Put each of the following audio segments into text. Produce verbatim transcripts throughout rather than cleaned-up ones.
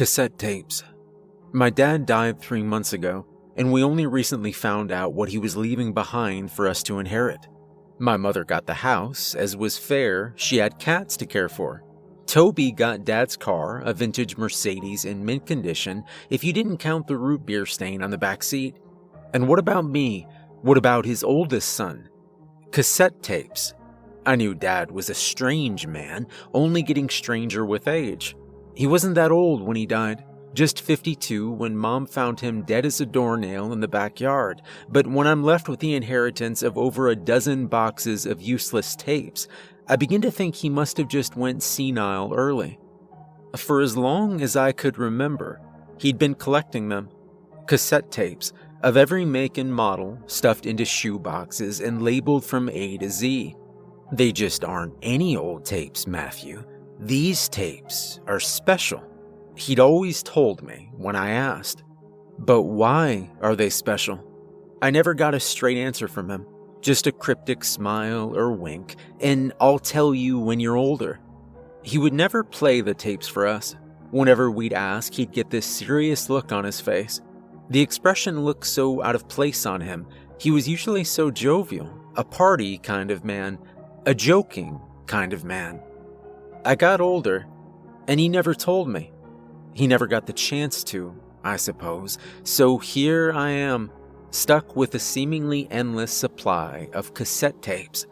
Cassette tapes. My dad died three months ago, and we only recently found out what he was leaving behind for us to inherit. My mother got the house, as was fair, she had cats to care for. Toby got Dad's car, a vintage Mercedes in mint condition, if you didn't count the root beer stain on the back seat. And what about me? What about his oldest son? Cassette tapes. I knew Dad was a strange man, only getting stranger with age. He wasn't that old when he died, just fifty-two when Mom found him dead as a doornail in the backyard, but when I'm left with the inheritance of over a dozen boxes of useless tapes, I begin to think he must have just went senile early. For as long as I could remember, he'd been collecting them. Cassette tapes of every make and model, stuffed into shoe boxes and labeled from A to Z. They just aren't any old tapes, Matthew. These tapes are special. He'd always told me when I asked. But why are they special? I never got a straight answer from him. Just a cryptic smile or wink, and I'll tell you when you're older. He would never play the tapes for us. Whenever we'd ask, he'd get this serious look on his face. The expression looked so out of place on him. He was usually so jovial, a party kind of man, a joking kind of man. I got older, and he never told me. He never got the chance to, I suppose, so here I am, stuck with a seemingly endless supply of cassette tapes.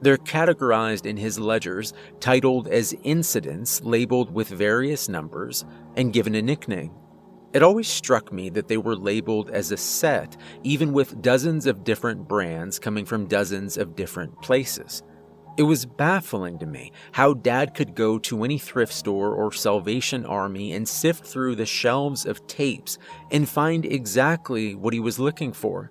They're categorized in his ledgers, titled as incidents, labeled with various numbers, and given a nickname. It always struck me that they were labeled as a set, even with dozens of different brands coming from dozens of different places. It was baffling to me how Dad could go to any thrift store or Salvation Army and sift through the shelves of tapes and find exactly what he was looking for.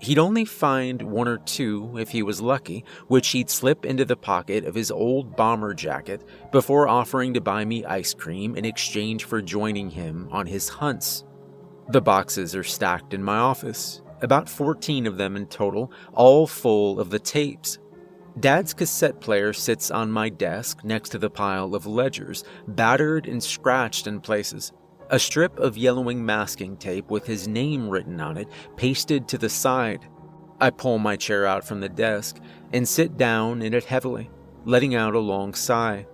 He'd only find one or two if he was lucky, which he'd slip into the pocket of his old bomber jacket before offering to buy me ice cream in exchange for joining him on his hunts. The boxes are stacked in my office, about fourteen of them in total, all full of the tapes. Dad's cassette player sits on my desk next to the pile of ledgers, battered and scratched in places. A strip of yellowing masking tape with his name written on it pasted to the side. I pull my chair out from the desk and sit down in it heavily, letting out a long sigh.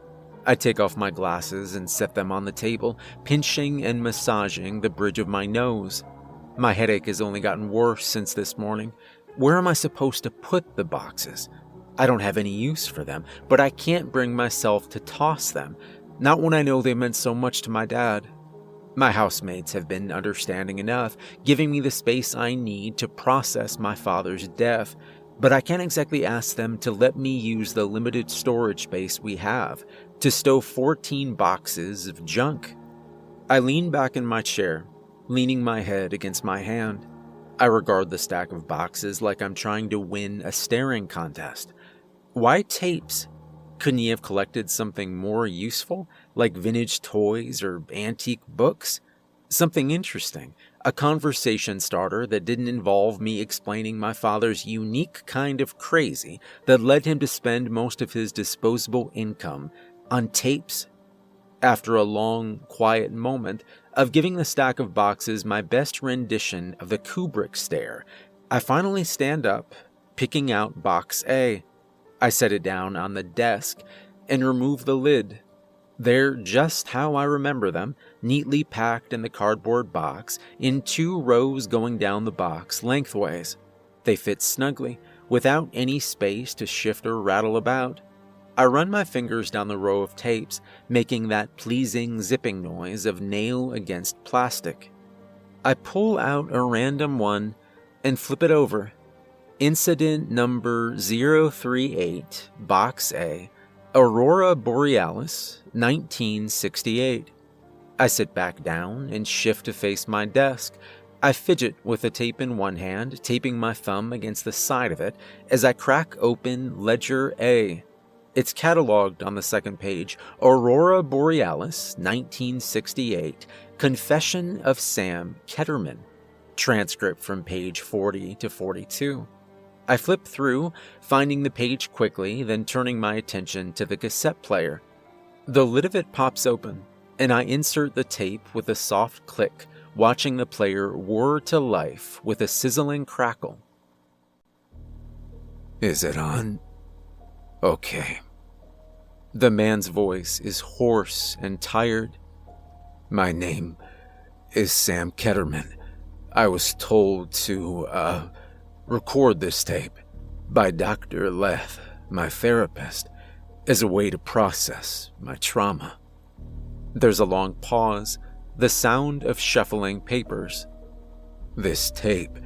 I take off my glasses and set them on the table, pinching and massaging the bridge of my nose. My headache has only gotten worse since this morning. Where am I supposed to put the boxes? I don't have any use for them, but I can't bring myself to toss them, not when I know they meant so much to my dad. My housemates have been understanding enough, giving me the space I need to process my father's death, but I can't exactly ask them to let me use the limited storage space we have to stow fourteen boxes of junk. I lean back in my chair, leaning my head against my hand. I regard the stack of boxes like I'm trying to win a staring contest. Why tapes? Couldn't he have collected something more useful, like vintage toys or antique books? Something interesting, a conversation starter that didn't involve me explaining my father's unique kind of crazy that led him to spend most of his disposable income on tapes. After a long, quiet moment of giving the stack of boxes my best rendition of the Kubrick stare, I finally stand up, picking out box A. I set it down on the desk and remove the lid. They're just how I remember them, neatly packed in the cardboard box, in two rows going down the box lengthways. They fit snugly, without any space to shift or rattle about. I run my fingers down the row of tapes, making that pleasing zipping noise of nail against plastic. I pull out a random one and flip it over. Incident number zero three eight, Box A, Aurora Borealis, nineteen sixty-eight. I sit back down and shift to face my desk. I fidget with the tape in one hand, taping my thumb against the side of it as I crack open Ledger A. It's cataloged on the second page, Aurora Borealis, nineteen sixty-eight, Confession of Sam Ketterman, transcript from page forty to forty-two. I flip through, finding the page quickly, then turning my attention to the cassette player. The lid of it pops open, and I insert the tape with a soft click, watching the player whir to life with a sizzling crackle. Is it on? Okay. The man's voice is hoarse and tired. My name is Sam Ketterman. I was told to, uh, record this tape by Doctor Leth, my therapist, as a way to process my trauma. There's a long pause, the sound of shuffling papers. This tape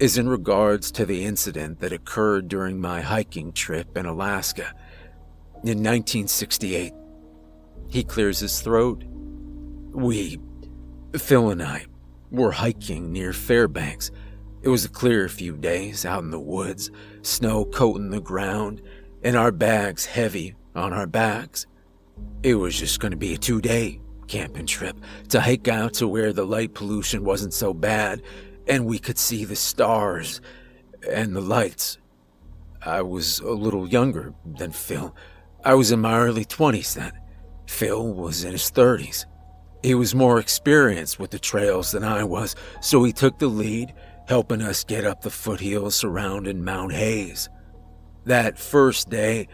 is in regards to the incident that occurred during my hiking trip in Alaska in nineteen sixty-eight. He clears his throat. We, Phil and I, were hiking near Fairbanks. It was a clear few days out in the woods, snow coating the ground, and our bags heavy on our backs. It was just going to be a two-day camping trip to hike out to where the light pollution wasn't so bad and we could see the stars and the lights. I was a little younger than Phil. I was in my early twenties then. Phil was in his thirties. He was more experienced with the trails than I was, so he took the lead, helping us get up the foothills surrounding Mount Hayes. That first day,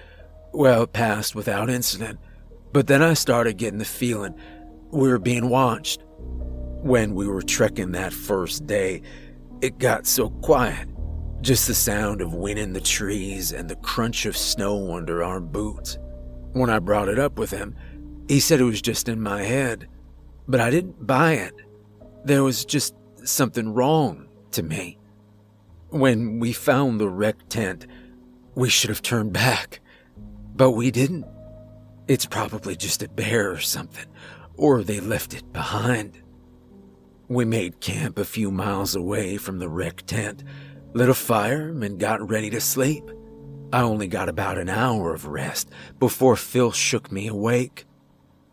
well, it passed without incident, but then I started getting the feeling we were being watched. When we were trekking that first day, it got so quiet. Just the sound of wind in the trees and the crunch of snow under our boots. When I brought it up with him, he said it was just in my head, but I didn't buy it. There was just something wrong to me. When we found the wrecked tent, we should have turned back, but we didn't. It's probably just a bear or something, or they left it behind. We made camp a few miles away from the wrecked tent, lit a fire, and got ready to sleep. I only got about an hour of rest before Phil shook me awake.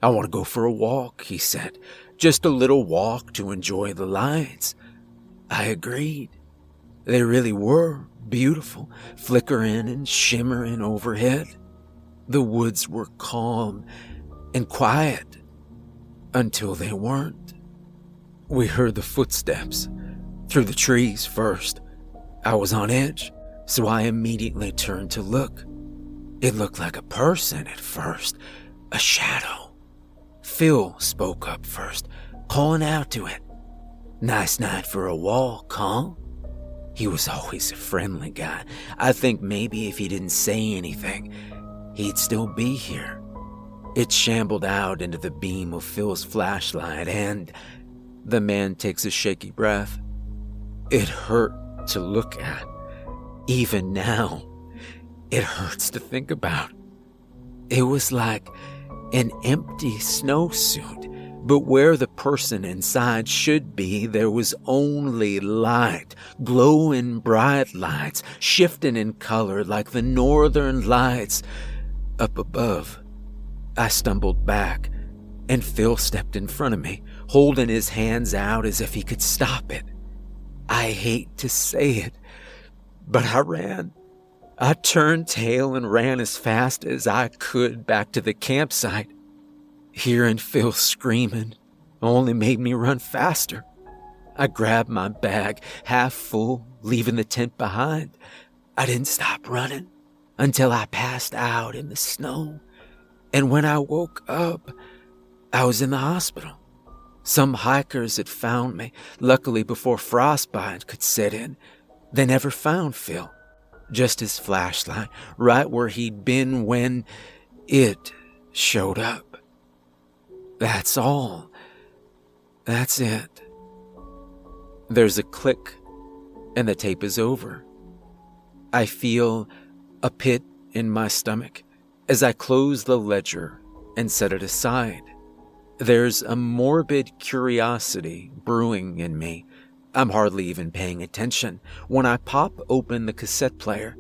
I want to go for a walk, he said, just a little walk to enjoy the lights. I agreed. They really were beautiful, flickering and shimmering overhead. The woods were calm and quiet until they weren't. We heard the footsteps through the trees first. I was on edge, so I immediately turned to look. It looked like a person at first, a shadow. Phil spoke up first, calling out to it. Nice night for a walk, huh? He was always a friendly guy. I think maybe if he didn't say anything, he'd still be here. It shambled out into the beam of Phil's flashlight, and the man takes a shaky breath. It hurt to look at. Even now, it hurts to think about. It was like an empty snowsuit, but where the person inside should be, there was only light, glowing bright lights, shifting in color like the northern lights up above. I stumbled back, and Phil stepped in front of me, holding his hands out as if he could stop it. I hate to say it, but I ran. I turned tail and ran as fast as I could back to the campsite. Hearing Phil screaming only made me run faster. I grabbed my bag, half full, leaving the tent behind. I didn't stop running until I passed out in the snow. And when I woke up, I was in the hospital. Some hikers had found me, luckily before frostbite could set in. They never found Phil, just his flashlight, right where he'd been when it showed up. That's all. That's it. There's a click, and the tape is over. I feel a pit in my stomach as I close the ledger and set it aside. There's a morbid curiosity brewing in me. I'm hardly even paying attention when I pop open the cassette player,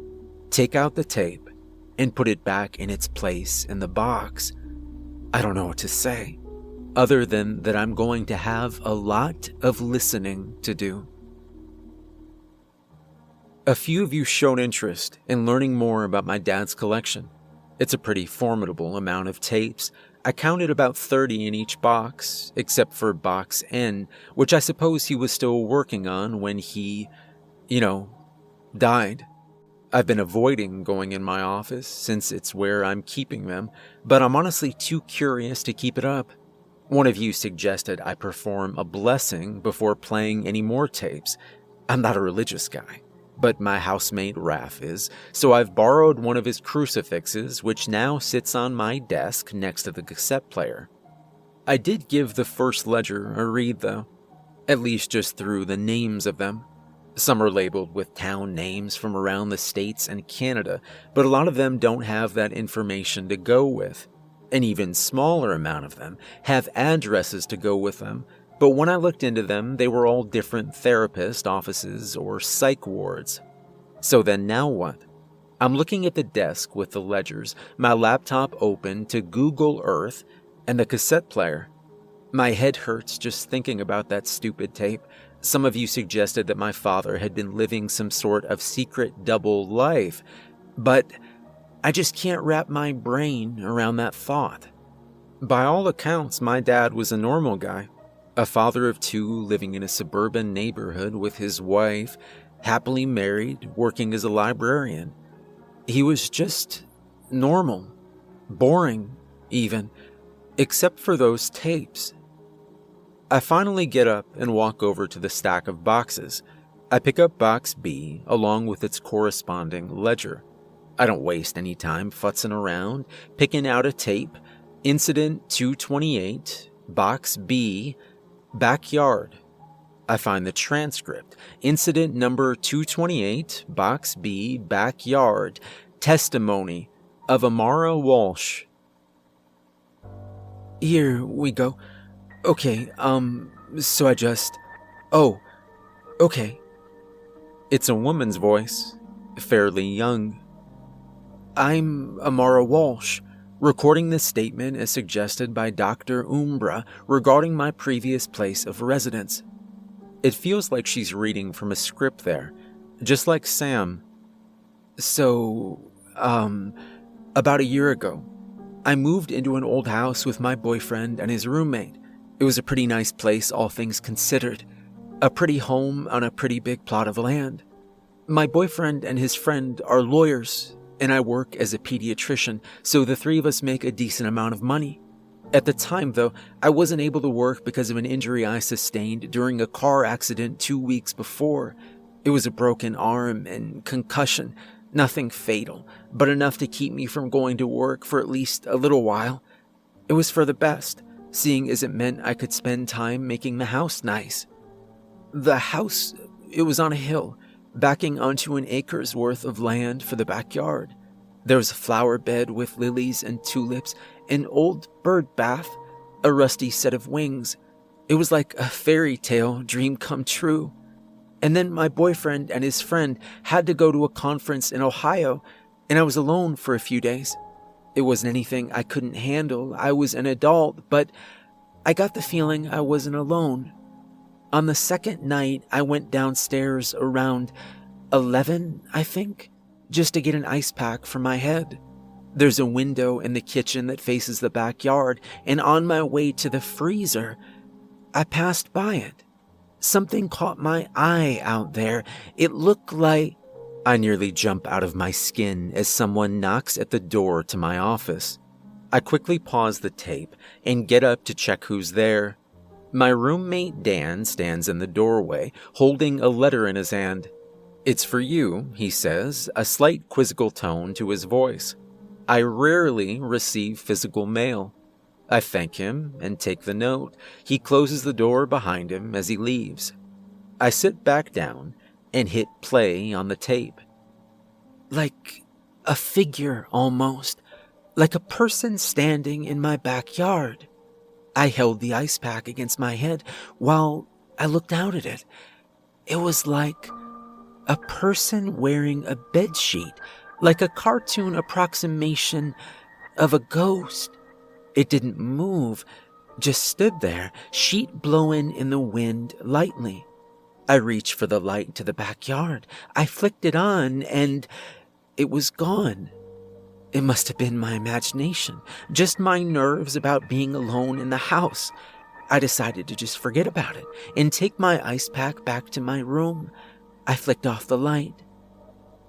take out the tape, and put it back in its place in the box. I don't know what to say, other than that I'm going to have a lot of listening to do. A few of you showed interest in learning more about my dad's collection. It's a pretty formidable amount of tapes, I counted about thirty in each box, except for box N, which I suppose he was still working on when he, you know, died. I've been avoiding going in my office since it's where I'm keeping them, but I'm honestly too curious to keep it up. One of you suggested I perform a blessing before playing any more tapes. I'm not a religious guy, but my housemate Raph is, so I've borrowed one of his crucifixes, which now sits on my desk next to the cassette player. I did give the first ledger a read though, at least just through the names of them. Some are labeled with town names from around the States and Canada, but a lot of them don't have that information to go with. An even smaller amount of them have addresses to go with them, but when I looked into them, they were all different therapist offices or psych wards. So then now what? I'm looking at the desk with the ledgers, my laptop open to Google Earth, and the cassette player. My head hurts just thinking about that stupid tape. Some of you suggested that my father had been living some sort of secret double life, but I just can't wrap my brain around that thought. By all accounts, my dad was a normal guy, a father of two living in a suburban neighborhood with his wife, happily married, working as a librarian. He was just normal, boring even, except for those tapes. I finally get up and walk over to the stack of boxes. I pick up box B along with its corresponding ledger. I don't waste any time futzing around, picking out a tape, Incident two twenty-eight, Box B, Backyard. I find the transcript, Incident number two twenty-eight, Box B, Backyard, Testimony of Amara Walsh. Here we go. Okay, um, so I just... Oh, okay. It's a woman's voice, fairly young. I'm Amara Walsh, recording this statement as suggested by Doctor Umbra regarding my previous place of residence. It feels like she's reading from a script there, just like Sam. So, um, about a year ago, I moved into an old house with my boyfriend and his roommate. It was a pretty nice place, all things considered. A pretty home on a pretty big plot of land. My boyfriend and his friend are lawyers, and I work as a pediatrician, so the three of us make a decent amount of money. At the time, though, I wasn't able to work because of an injury I sustained during a car accident two weeks before. It was a broken arm and concussion, nothing fatal, but enough to keep me from going to work for at least a little while. It was for the best, seeing as it meant I could spend time making the house nice. The house, it was on a hill, backing onto an acre's worth of land for the backyard. There was a flower bed with lilies and tulips, an old bird bath, a rusty set of wings. It was like a fairy tale dream come true. And then my boyfriend and his friend had to go to a conference in Ohio, and I was alone for a few days. It wasn't anything I couldn't handle. I was an adult, but I got the feeling I wasn't alone. On the second night, I went downstairs around eleven, I think, just to get an ice pack for my head. There's a window in the kitchen that faces the backyard, and on my way to the freezer, I passed by it. Something caught my eye out there. It looked like... I nearly jump out of my skin as someone knocks at the door to my office. I quickly pause the tape and get up to check who's there. My roommate Dan stands in the doorway, holding a letter in his hand. "It's for you," he says, a slight quizzical tone to his voice. I rarely receive physical mail. I thank him and take the note. He closes the door behind him as he leaves. I sit back down and hit play on the tape. Like a figure almost, like a person standing in my backyard. I held the ice pack against my head while I looked out at it. It was like a person wearing a bedsheet, like a cartoon approximation of a ghost. It didn't move, just stood there, sheet blowing in the wind lightly. I reached for the light to the backyard. I flicked it on, and it was gone. It must have been my imagination, just my nerves about being alone in the house. I decided to just forget about it and take my ice pack back to my room. I flicked off the light.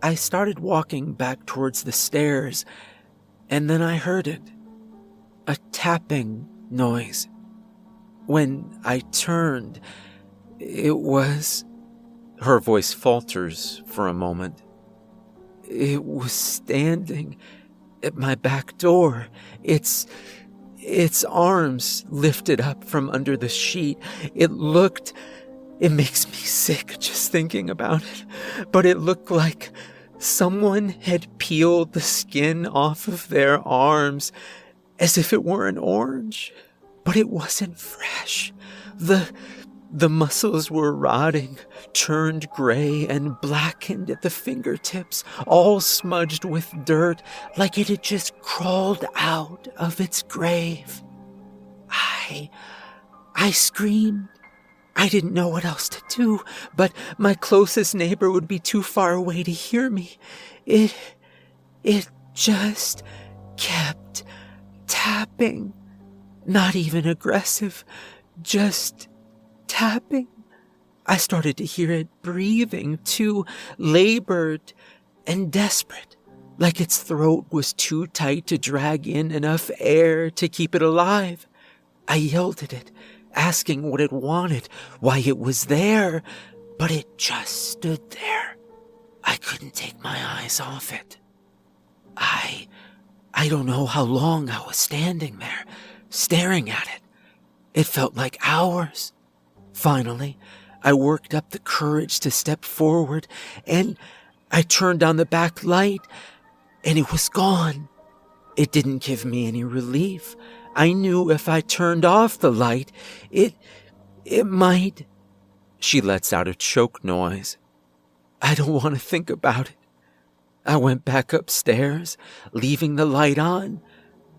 I started walking back towards the stairs, and then I heard it. A tapping noise. When I turned, it was... Her voice falters for a moment. It was standing at my back door, its, its arms lifted up from under the sheet. It looked... It makes me sick just thinking about it, but it looked like someone had peeled the skin off of their arms as if it were an orange. But it wasn't fresh. The, the muscles were rotting, turned gray and blackened at the fingertips, all smudged with dirt like it had just crawled out of its grave. I, I screamed. I didn't know what else to do, but my closest neighbor would be too far away to hear me. It, it just kept tapping. Not even aggressive, just tapping. I started to hear it breathing, too labored and desperate, like its throat was too tight to drag in enough air to keep it alive. I yelled at it, asking what it wanted, why it was there, but it just stood there. I couldn't take my eyes off it. I, I don't know how long I was standing there, staring at it. It felt like hours. Finally, I worked up the courage to step forward, and I turned on the back light, and it was gone. It didn't give me any relief. I knew if I turned off the light, it, it might. She lets out a choke noise. I don't want to think about it. I went back upstairs, leaving the light on.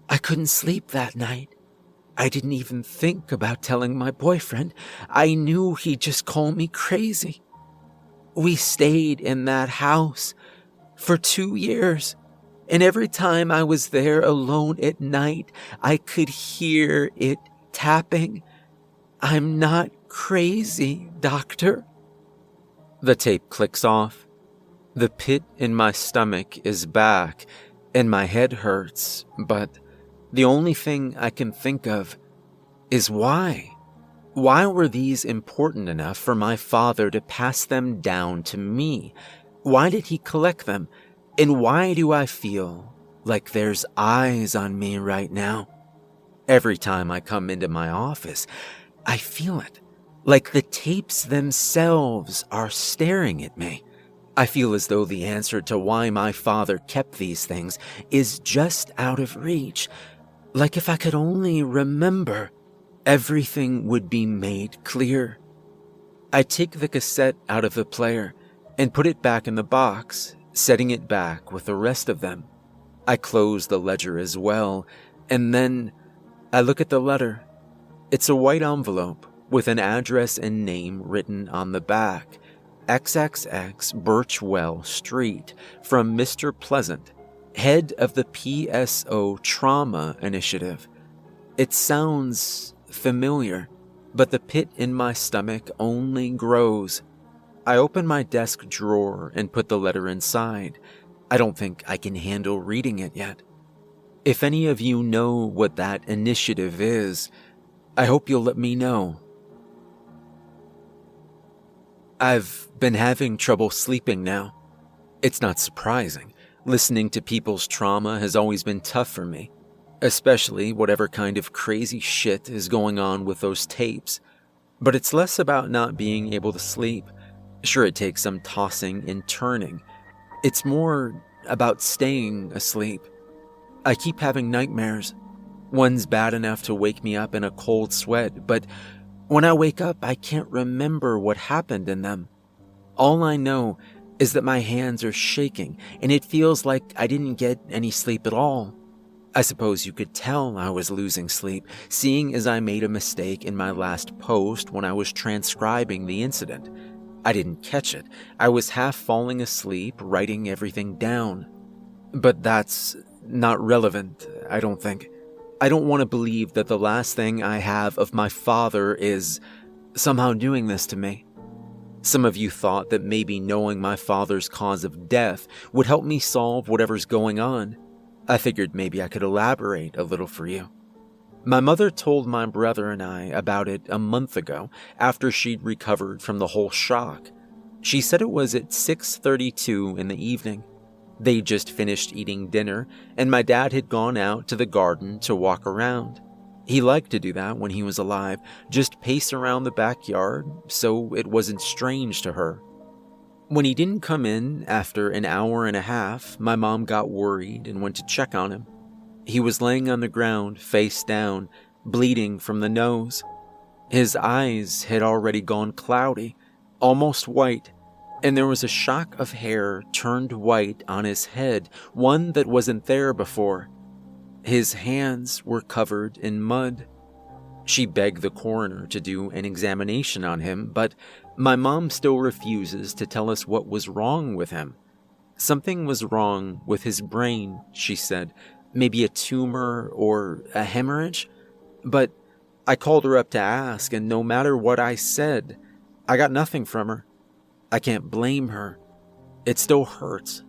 I couldn't sleep that night. I didn't even think about telling my boyfriend. I knew he'd just call me crazy. We stayed in that house for two years. And every time I was there alone at night, I could hear it tapping. I'm not crazy, doctor. The tape clicks off. The pit in my stomach is back, and my head hurts, but the only thing I can think of is why. Why were these important enough for my father to pass them down to me? Why did he collect them? And why do I feel like there's eyes on me right now? Every time I come into my office, I feel it, like the tapes themselves are staring at me. I feel as though the answer to why my father kept these things is just out of reach. Like if I could only remember, everything would be made clear. I take the cassette out of the player and put it back in the box, setting it back with the rest of them. I close the ledger as well, and then I look at the letter. It's a white envelope with an address and name written on the back, triple X Birchwell Street, from Mister Pleasant, head of the P S O Trauma Initiative. It sounds familiar, but the pit in my stomach only grows. I open my desk drawer and put the letter inside. I don't think I can handle reading it yet. If any of you know what that initiative is, I hope you'll let me know. I've been having trouble sleeping now. It's not surprising. Listening to people's trauma has always been tough for me, especially whatever kind of crazy shit is going on with those tapes. But it's less about not being able to sleep. Sure, it takes some tossing and turning. It's more about staying asleep. I keep having nightmares. One's bad enough to wake me up in a cold sweat, but when I wake up, I can't remember what happened in them. All I know is that my hands are shaking, and it feels like I didn't get any sleep at all. I suppose you could tell I was losing sleep, seeing as I made a mistake in my last post when I was transcribing the incident. I didn't catch it. I was half falling asleep, writing everything down. But that's not relevant, I don't think. I don't want to believe that the last thing I have of my father is somehow doing this to me. Some of you thought that maybe knowing my father's cause of death would help me solve whatever's going on. I figured maybe I could elaborate a little for you. My mother told my brother and I about it a month ago after she'd recovered from the whole shock. She said it was at six thirty-two in the evening. They just finished eating dinner, and my dad had gone out to the garden to walk around. He liked to do that when he was alive, just pace around the backyard, so it wasn't strange to her. When he didn't come in after an hour and a half, my mom got worried and went to check on him. He was laying on the ground, face down, bleeding from the nose. His eyes had already gone cloudy, almost white, and there was a shock of hair turned white on his head, one that wasn't there before. His hands were covered in mud. She begged the coroner to do an examination on him, but my mom still refuses to tell us what was wrong with him. Something was wrong with his brain, she said, maybe a tumor or a hemorrhage. But I called her up to ask, and no matter what I said, I got nothing from her. I can't blame her. It still hurts.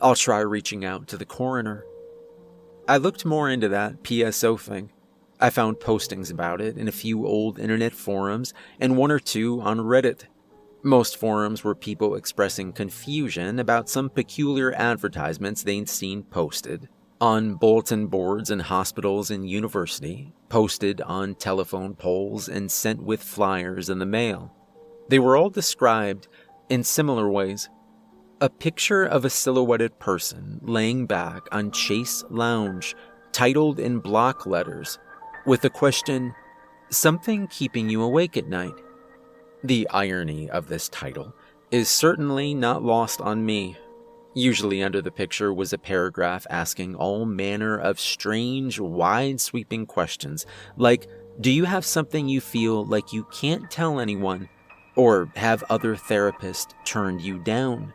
I'll try reaching out to the coroner. I looked more into that P S O thing. I found postings about it in a few old internet forums and one or two on Reddit. Most forums were people expressing confusion about some peculiar advertisements they'd seen posted on bulletin boards in hospitals and university, posted on telephone poles, and sent with flyers in the mail. They were all described in similar ways. A picture of a silhouetted person laying back on Chase Lounge, titled in block letters, with the question, "Something keeping you awake at night?" The irony of this title is certainly not lost on me. Usually under the picture was a paragraph asking all manner of strange, wide-sweeping questions, like, do you have something you feel like you can't tell anyone, or have other therapists turned you down?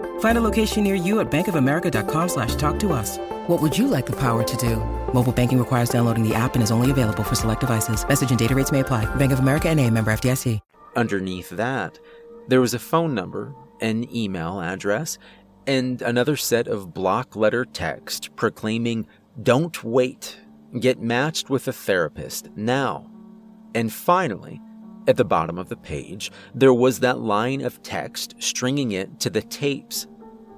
Find a location near you at bankofamerica.com slash talk to us. What would you like the power to do? Mobile banking requires downloading the app and is only available for select devices. Message and data rates may apply. Bank of America N A, member F D I C. Underneath that, there was a phone number, an email address, and another set of block letter text proclaiming, "Don't wait. Get matched with a therapist now." And finally, at the bottom of the page, there was that line of text stringing it to the tapes,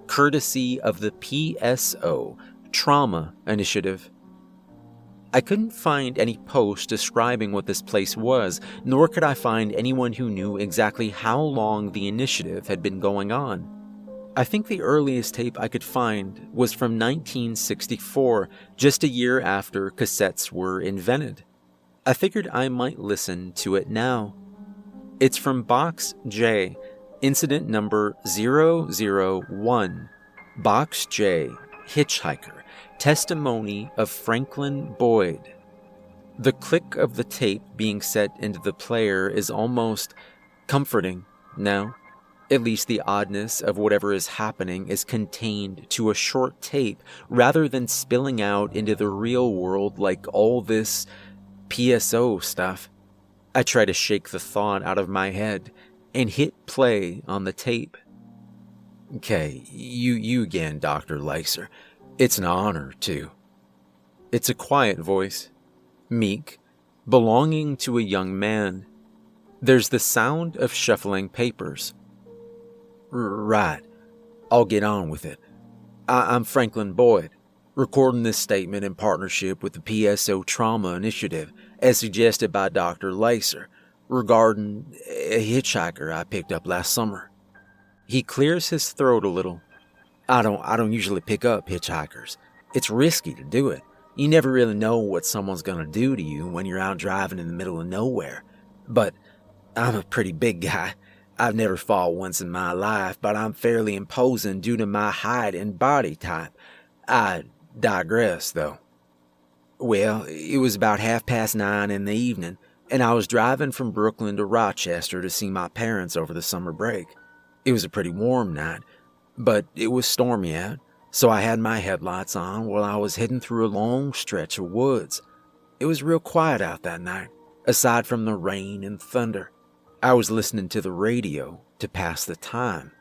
courtesy of the P S O Trauma Initiative. I couldn't find any post describing what this place was, nor could I find anyone who knew exactly how long the initiative had been going on. I think the earliest tape I could find was from nineteen sixty-four, just a year after cassettes were invented. I figured I might listen to it now. It's from Box J, incident number zero zero one, Box J, Hitchhiker. Testimony of Franklin Boyd. The click of the tape being set into the player is almost comforting now. At least the oddness of whatever is happening is contained to a short tape rather than spilling out into the real world like all this P S O stuff. I try to shake the thought out of my head and hit play on the tape. Okay, you, you again, Doctor Leiser. It's an honor, too. It's a quiet voice, meek, belonging to a young man. There's the sound of shuffling papers. Right, I'll get on with it. I- I'm Franklin Boyd, recording this statement in partnership with the P S O Trauma Initiative, as suggested by Doctor Leiser, regarding a hitchhiker I picked up last summer. He clears his throat a little. I don't I don't usually pick up hitchhikers. It's risky to do it. You never really know what someone's going to do to you when you're out driving in the middle of nowhere. But I'm a pretty big guy, I've never fought once in my life, but I'm fairly imposing due to my height and body type. I digress, though. Well, it was about half past nine in the evening, and I was driving from Brooklyn to Rochester to see my parents over the summer break. It was a pretty warm night, but it was stormy out, so I had my headlights on while I was heading through a long stretch of woods. It was real quiet out that night, aside from the rain and thunder. I was listening to the radio to pass the time.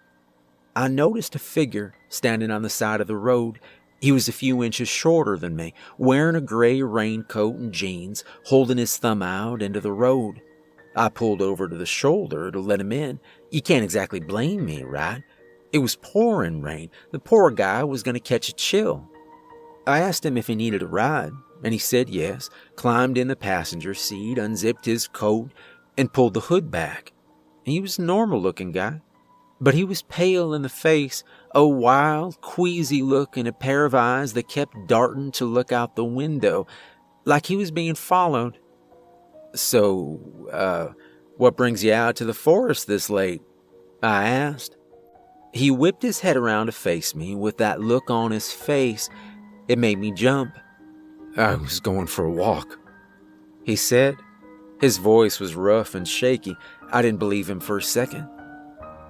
I noticed a figure standing on the side of the road. He was a few inches shorter than me, wearing a gray raincoat and jeans, holding his thumb out into the road. I pulled over to the shoulder to let him in. You can't exactly blame me, right? It was pouring rain. The poor guy was going to catch a chill. I asked him if he needed a ride, and he said yes, climbed in the passenger seat, unzipped his coat, and pulled the hood back. He was a normal-looking guy, but he was pale in the face, a wild, queasy look and a pair of eyes that kept darting to look out the window, like he was being followed. So, uh, what brings you out to the forest this late? I asked. He whipped his head around to face me with that look on his face. It made me jump. I was going for a walk, he said. His voice was rough and shaky. I didn't believe him for a second.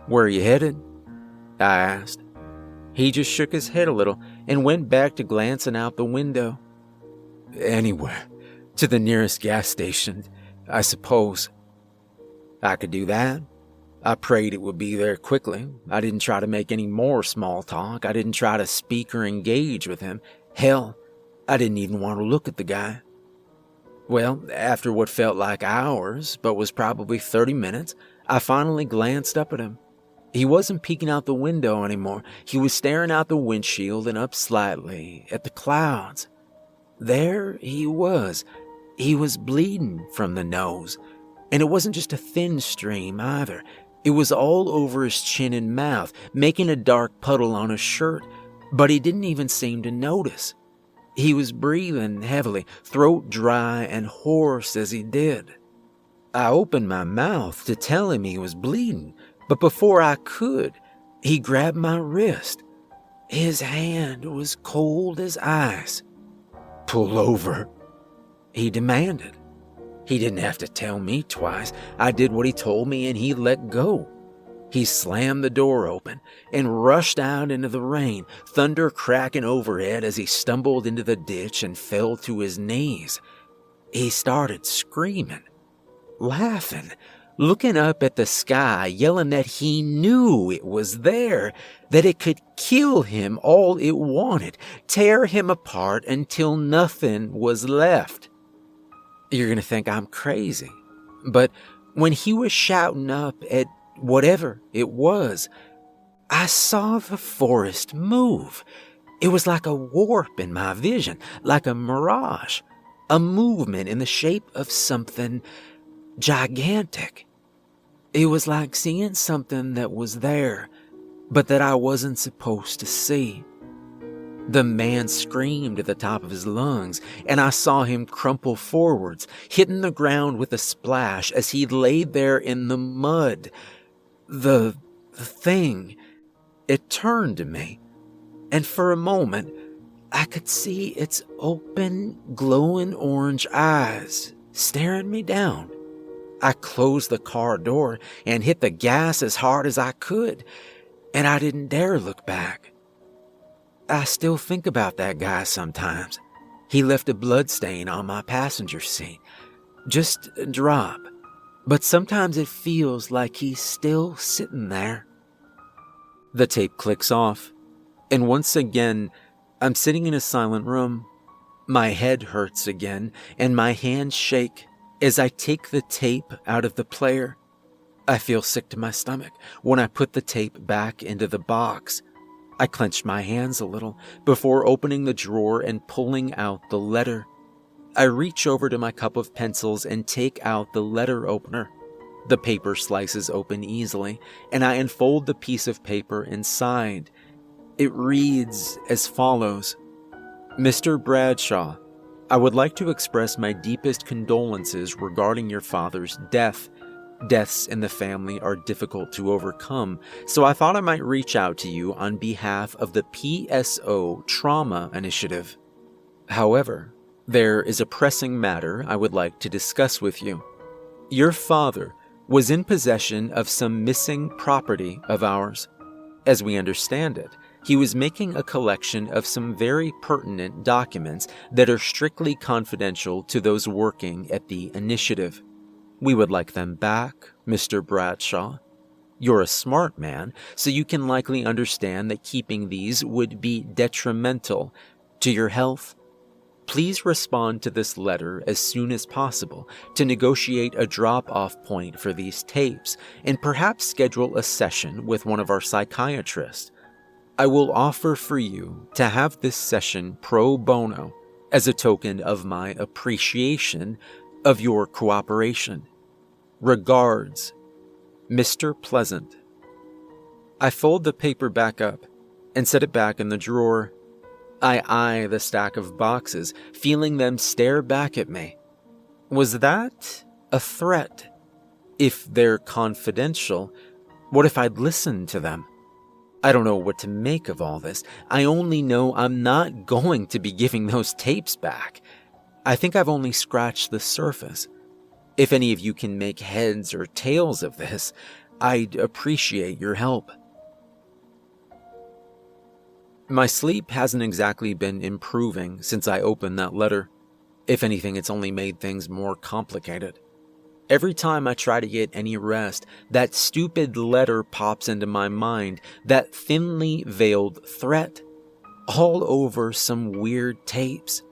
Where are you headed? I asked. He just shook his head a little and went back to glancing out the window. Anywhere. To the nearest gas station, I suppose. I could do that. I prayed it would be there quickly. I didn't try to make any more small talk. I didn't try to speak or engage with him. Hell, I didn't even want to look at the guy. Well, after what felt like hours, but was probably thirty minutes, I finally glanced up at him. He wasn't peeking out the window anymore. He was staring out the windshield and up slightly at the clouds. There he was. He was bleeding from the nose. And it wasn't just a thin stream either. It was all over his chin and mouth, making a dark puddle on his shirt. But he didn't even seem to notice. He was breathing heavily, throat dry and hoarse as he did. I opened my mouth to tell him he was bleeding, but before I could, he grabbed my wrist. His hand was cold as ice. Pull over, he demanded. He didn't have to tell me twice. I did what he told me and he let go. He slammed the door open and rushed out into the rain, thunder cracking overhead as he stumbled into the ditch and fell to his knees. He started screaming, laughing, looking up at the sky, yelling that he knew it was there, that it could kill him all it wanted, tear him apart until nothing was left. You're going to think I'm crazy, but when he was shouting up at whatever it was, I saw the forest move. It was like a warp in my vision, like a mirage, a movement in the shape of something gigantic. It was like seeing something that was there, but that I wasn't supposed to see. The man screamed at the top of his lungs, and I saw him crumple forwards, hitting the ground with a splash as he laid there in the mud. The thing, it turned to me, and for a moment, I could see its open, glowing orange eyes staring me down. I closed the car door and hit the gas as hard as I could, and I didn't dare look back. I still think about that guy sometimes. He left a blood stain on my passenger seat, just a drop, but sometimes it feels like he's still sitting there. The tape clicks off, and once again, I'm sitting in a silent room. My head hurts again, and my hands shake. As I take the tape out of the player, I feel sick to my stomach. When I put the tape back into the box, I clench my hands a little before opening the drawer and pulling out the letter. I reach over to my cup of pencils and take out the letter opener. The paper slices open easily, and I unfold the piece of paper inside. It reads as follows. Mister Bradshaw, I would like to express my deepest condolences regarding your father's death. Deaths in the family are difficult to overcome, so I thought I might reach out to you on behalf of the P S O Trauma Initiative. However, there is a pressing matter I would like to discuss with you. Your father was in possession of some missing property of ours. As we understand it, he was making a collection of some very pertinent documents that are strictly confidential to those working at the initiative. We would like them back, Mister Bradshaw. You're a smart man, so you can likely understand that keeping these would be detrimental to your health. Please respond to this letter as soon as possible to negotiate a drop-off point for these tapes and perhaps schedule a session with one of our psychiatrists. I will offer for you to have this session pro bono as a token of my appreciation of your cooperation. Regards, Mister Pleasant. I fold the paper back up and set it back in the drawer. I eye the stack of boxes, feeling them stare back at me. Was that a threat? If they're confidential, what if I'd listened to them? I don't know what to make of all this. I only know I'm not going to be giving those tapes back. I think I've only scratched the surface. If any of you can make heads or tails of this, I'd appreciate your help. My sleep hasn't exactly been improving since I opened that letter. If anything, it's only made things more complicated. Every time I try to get any rest, that stupid letter pops into my mind, that thinly veiled threat, all over some weird tapes.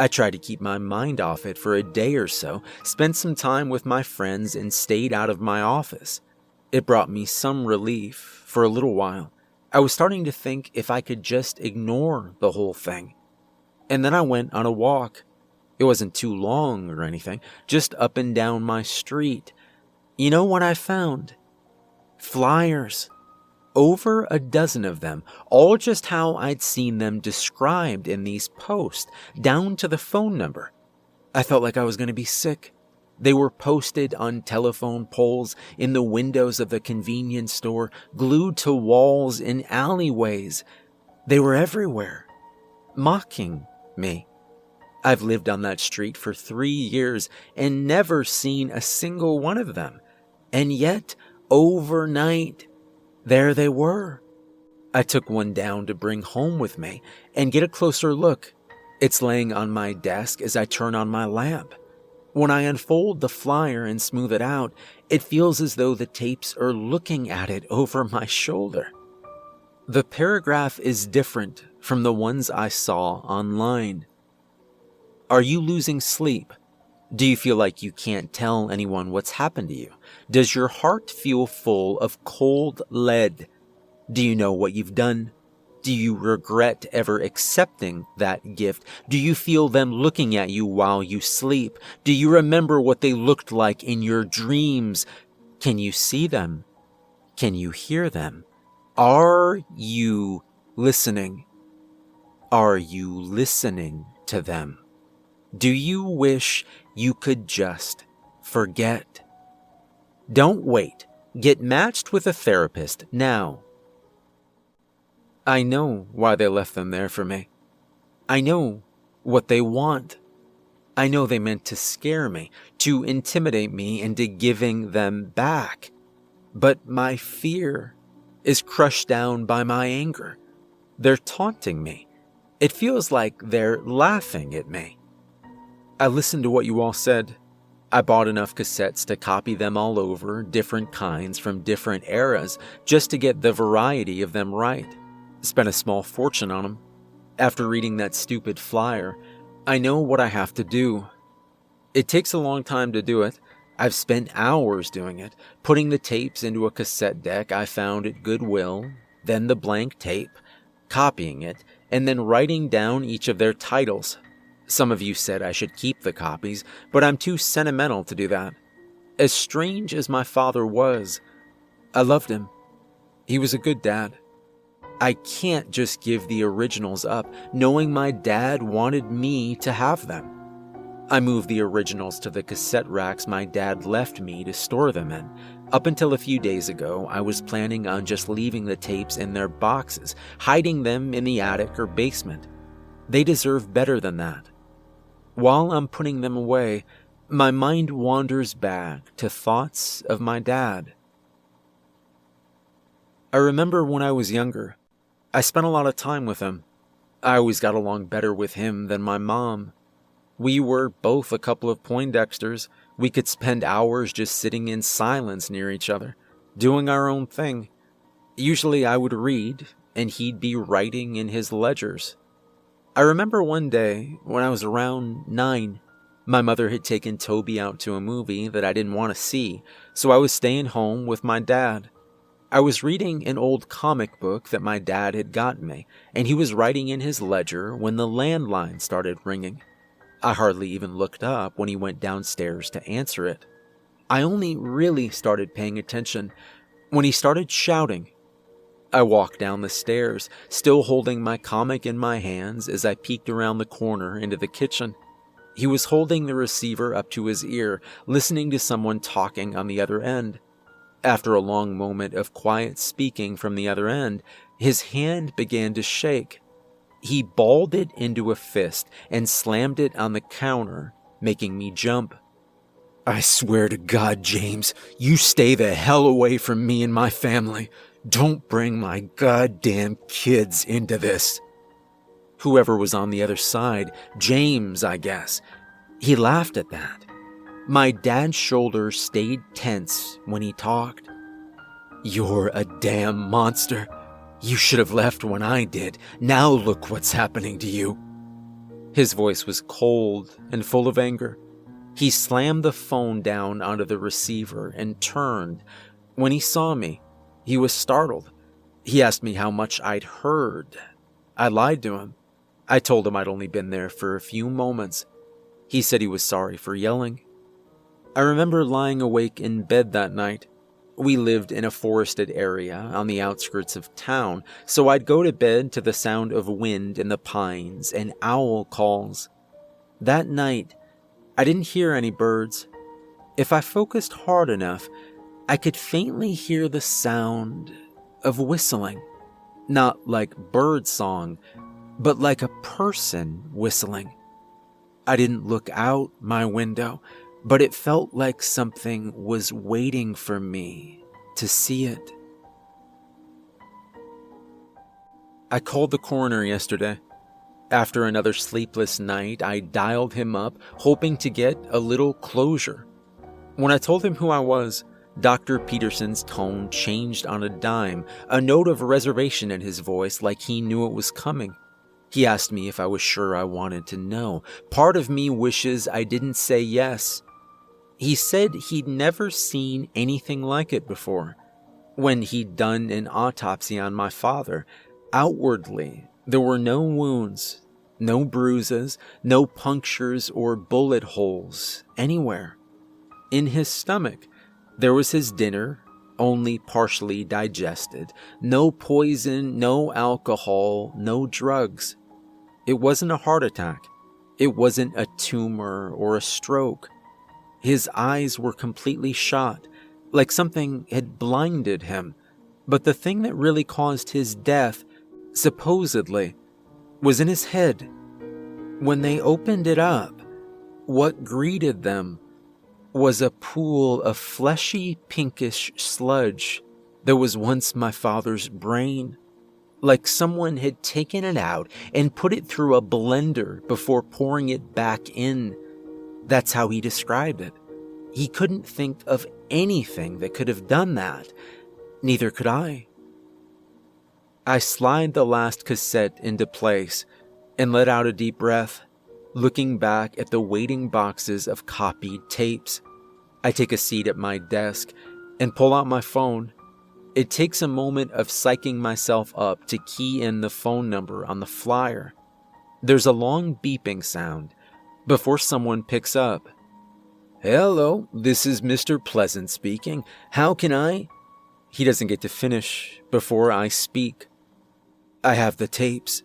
I tried to keep my mind off it for a day or so, spent some time with my friends, and stayed out of my office. It brought me some relief for a little while. I was starting to think if I could just ignore the whole thing. And then I went on a walk. It wasn't too long or anything, just up and down my street. You know what I found? Flyers. Over a dozen of them, all just how I'd seen them described in these posts, down to the phone number. I felt like I was going to be sick. They were posted on telephone poles, in the windows of the convenience store, glued to walls in alleyways. They were everywhere, mocking me. I've lived on that street for three years and never seen a single one of them. And yet, overnight, there they were. I took one down to bring home with me and get a closer look. It's laying on my desk as I turn on my lamp. When I unfold the flyer and smooth it out, it feels as though the tapes are looking at it over my shoulder. The paragraph is different from the ones I saw online. Are you losing sleep? Do you feel like you can't tell anyone what's happened to you? Does your heart feel full of cold lead? Do you know what you've done? Do you regret ever accepting that gift? Do you feel them looking at you while you sleep? Do you remember what they looked like in your dreams? Can you see them? Can you hear them? Are you listening? Are you listening to them? Do you wish you could just forget? Don't wait. Get matched with a therapist now. I know why they left them there for me. I know what they want. I know they meant to scare me, to intimidate me into giving them back. But my fear is crushed down by my anger. They're taunting me. It feels like they're laughing at me. I listened to what you all said. I bought enough cassettes to copy them all over, different kinds from different eras, just to get the variety of them right. Spent a small fortune on them. After reading that stupid flyer, I know what I have to do. It takes a long time to do it. I've spent hours doing it, putting the tapes into a cassette deck I found at Goodwill, then the blank tape, copying it, and then writing down each of their titles. Some of you said I should keep the copies, but I'm too sentimental to do that. As strange as my father was, I loved him. He was a good dad. I can't just give the originals up, knowing my dad wanted me to have them. I moved the originals to the cassette racks my dad left me to store them in. Up until a few days ago, I was planning on just leaving the tapes in their boxes, hiding them in the attic or basement. They deserve better than that. While I'm putting them away, my mind wanders back to thoughts of my dad. I remember when I was younger, I spent a lot of time with him. I always got along better with him than my mom. We were both a couple of Poindexters. We could spend hours just sitting in silence near each other, doing our own thing. Usually I would read, and he'd be writing in his ledgers. I remember one day, when I was around nine, my mother had taken Toby out to a movie that I didn't want to see, so I was staying home with my dad. I was reading an old comic book that my dad had gotten me, and he was writing in his ledger when the landline started ringing. I hardly even looked up when he went downstairs to answer it. I only really started paying attention when he started shouting. I walked down the stairs, still holding my comic in my hands as I peeked around the corner into the kitchen. He was holding the receiver up to his ear, listening to someone talking on the other end. After a long moment of quiet speaking from the other end, his hand began to shake. He balled it into a fist and slammed it on the counter, making me jump. "I swear to God, James, you stay the hell away from me and my family. Don't bring my goddamn kids into this." Whoever was on the other side, James, I guess, he laughed at that. My dad's shoulders stayed tense when he talked. "You're a damn monster. You should have left when I did. Now look what's happening to you." His voice was cold and full of anger. He slammed the phone down onto the receiver and turned. When he saw me, he was startled. He asked me how much I'd heard. I lied to him. I told him I'd only been there for a few moments. He said he was sorry for yelling. I remember lying awake in bed that night. We lived in a forested area on the outskirts of town, so I'd go to bed to the sound of wind in the pines and owl calls. That night, I didn't hear any birds. If I focused hard enough, I could faintly hear the sound of whistling. Not like bird song, but like a person whistling. I didn't look out my window, but it felt like something was waiting for me to see it. I called the coroner yesterday. After another sleepless night, I dialed him up, hoping to get a little closure. When I told him who I was, Doctor Peterson's tone changed on a dime, a note of reservation in his voice, like he knew it was coming. He asked me if I was sure I wanted to know. Part of me wishes I didn't say yes. He said he'd never seen anything like it before. When he'd done an autopsy on my father, outwardly, there were no wounds, no bruises, no punctures or bullet holes anywhere. In his stomach, there was his dinner, only partially digested, no poison, no alcohol, no drugs. It wasn't a heart attack. It wasn't a tumor or a stroke. His eyes were completely shot, like something had blinded him. But the thing that really caused his death, supposedly, was in his head. When they opened it up, what greeted them was a pool of fleshy, pinkish sludge that was once my father's brain, like someone had taken it out and put it through a blender before pouring it back in. That's how he described it. He couldn't think of anything that could have done that. Neither could I. I slid the last cassette into place and let out a deep breath, looking back at the waiting boxes of copied tapes. I take a seat at my desk and pull out my phone. It takes a moment of psyching myself up to key in the phone number on the flyer. There's a long beeping sound before someone picks up. "Hello, this is Mister Pleasant speaking. How can I?" He doesn't get to finish before I speak. "I have the tapes."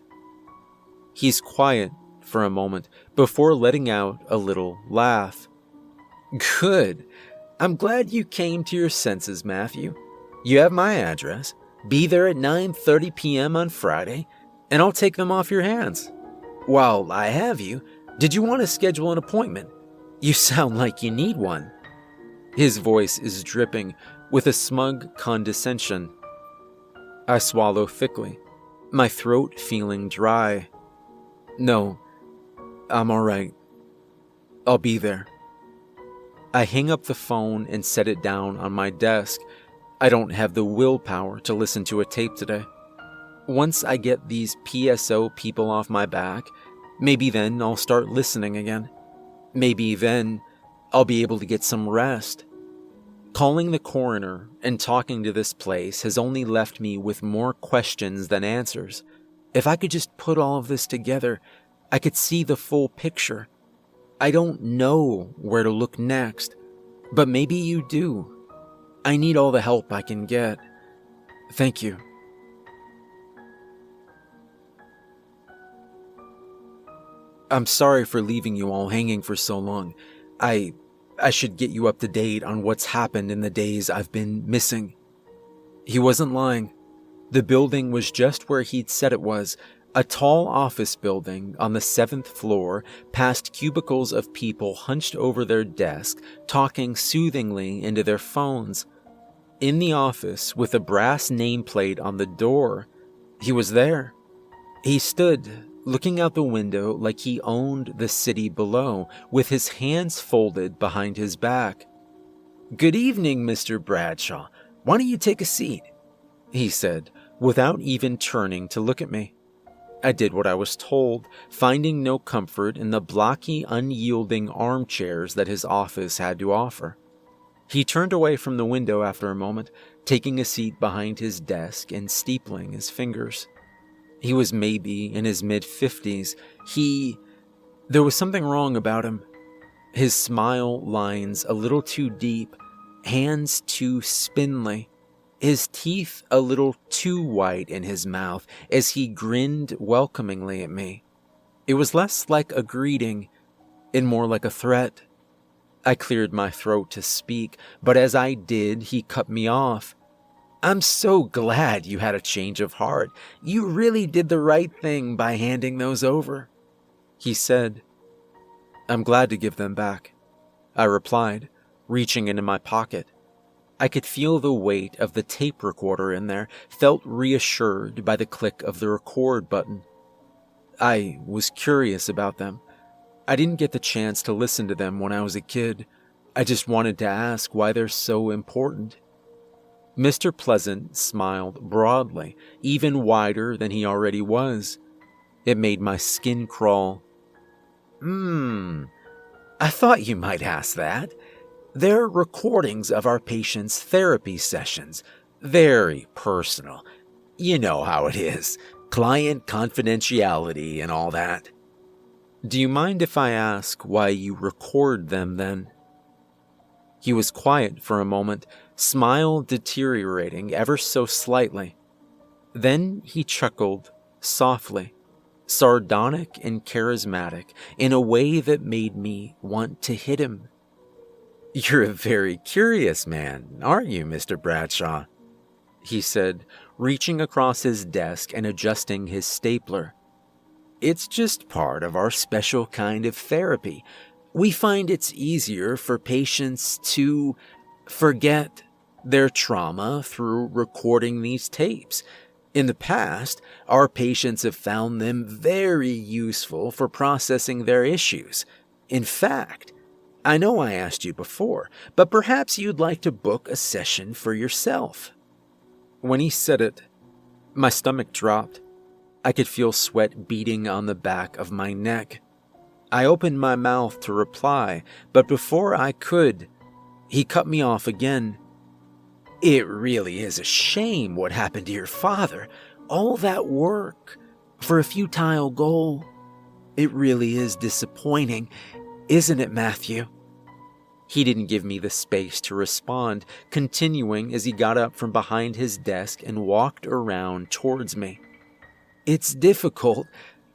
He's quiet for a moment before letting out a little laugh. "Good. I'm glad you came to your senses, Matthew. You have my address. Be there at nine thirty p m on Friday, and I'll take them off your hands. While I have you, did you want to schedule an appointment? You sound like you need one." His voice is dripping with a smug condescension. I swallow thickly, my throat feeling dry. "No, I'm all right. I'll be there." I hang up the phone and set it down on my desk. I don't have the willpower to listen to a tape today. Once I get these P S O people off my back, maybe then I'll start listening again. Maybe then I'll be able to get some rest. Calling the coroner and talking to this place has only left me with more questions than answers. If I could just put all of this together, I could see the full picture. I don't know where to look next, but maybe you do. I need all the help I can get. Thank you. I'm sorry for leaving you all hanging for so long. I... I should get you up to date on what's happened in the days I've been missing. He wasn't lying. The building was just where he'd said it was, a tall office building on the seventh floor, past cubicles of people hunched over their desk, talking soothingly into their phones. In the office, with a brass nameplate on the door, he was there. He stood, looking out the window like he owned the city below, with his hands folded behind his back. "Good evening, Mister Bradshaw. Why don't you take a seat?" he said, without even turning to look at me. I did what I was told, finding no comfort in the blocky, unyielding armchairs that his office had to offer. He turned away from the window after a moment, taking a seat behind his desk and steepling his fingers. He was maybe in his mid-fifties. He... There was something wrong about him. His smile lines a little too deep, hands too spindly, his teeth a little too white in his mouth as he grinned welcomingly at me. It was less like a greeting and more like a threat. I cleared my throat to speak, but as I did, he cut me off. "I'm so glad you had a change of heart. You really did the right thing by handing those over," he said. "I'm glad to give them back," I replied, reaching into my pocket. I could feel the weight of the tape recorder in there, felt reassured by the click of the record button. I was curious about them. I didn't get the chance to listen to them when I was a kid. I just wanted to ask why they're so important. Mister Pleasant smiled broadly, even wider than he already was. It made my skin crawl. Hmm, I thought you might ask that. They're recordings of our patients' therapy sessions. Very personal. You know how it is. Client confidentiality and all that." "Do you mind if I ask why you record them then?" He was quiet for a moment, smile deteriorating ever so slightly. Then he chuckled softly, sardonic and charismatic, in a way that made me want to hit him. "You're a very curious man, aren't you, Mister Bradshaw?" he said, reaching across his desk and adjusting his stapler. "It's just part of our special kind of therapy. We find it's easier for patients to forget their trauma through recording these tapes. In the past, our patients have found them very useful for processing their issues. In fact, I know I asked you before, but perhaps you'd like to book a session for yourself." When he said it, my stomach dropped. I could feel sweat beading on the back of my neck. I opened my mouth to reply, but before I could, he cut me off again. "It really is a shame what happened to your father. All that work for a futile goal. It really is disappointing, isn't it, Matthew?" He didn't give me the space to respond, continuing as he got up from behind his desk and walked around towards me. "It's difficult,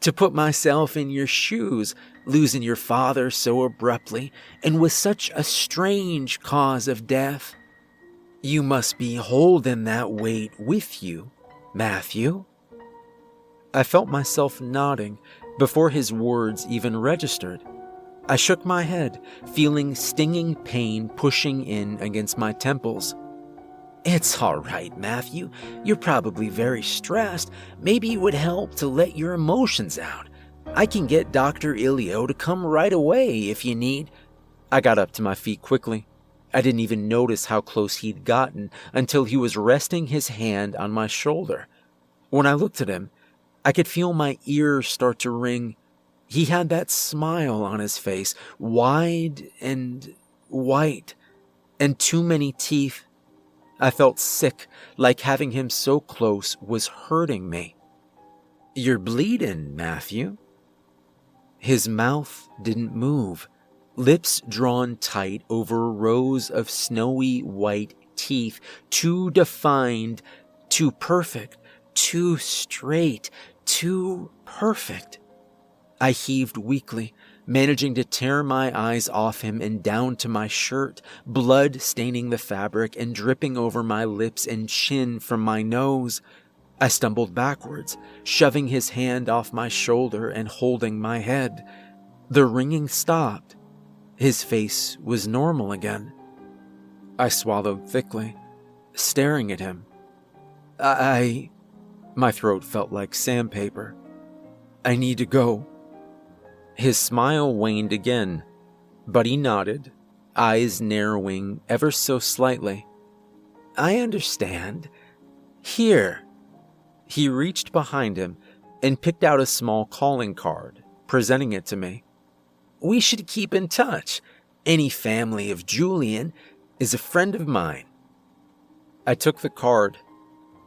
to put myself in your shoes, losing your father so abruptly and with such a strange cause of death. You must be holding that weight with you, Matthew." I felt myself nodding before his words even registered. I shook my head, feeling stinging pain pushing in against my temples. "It's all right, Matthew. You're probably very stressed. Maybe it would help to let your emotions out. I can get Doctor Ilio to come right away if you need." I got up to my feet quickly. I didn't even notice how close he'd gotten until he was resting his hand on my shoulder. When I looked at him, I could feel my ears start to ring. He had that smile on his face, wide and white, and too many teeth. I felt sick, like having him so close was hurting me. "You're bleeding, Matthew." His mouth didn't move, lips drawn tight over rows of snowy white teeth, too defined, too perfect, too straight, too perfect. I heaved weakly, managing to tear my eyes off him and down to my shirt, blood staining the fabric and dripping over my lips and chin from my nose. I stumbled backwards, shoving his hand off my shoulder and holding my head. The ringing stopped. His face was normal again. I swallowed thickly, staring at him. I... My throat felt like sandpaper. "I need to go." His smile waned again, but he nodded, eyes narrowing ever so slightly. "I understand. Here." He reached behind him and picked out a small calling card, presenting it to me. "We should keep in touch. Any family of Julian is a friend of mine." I took the card.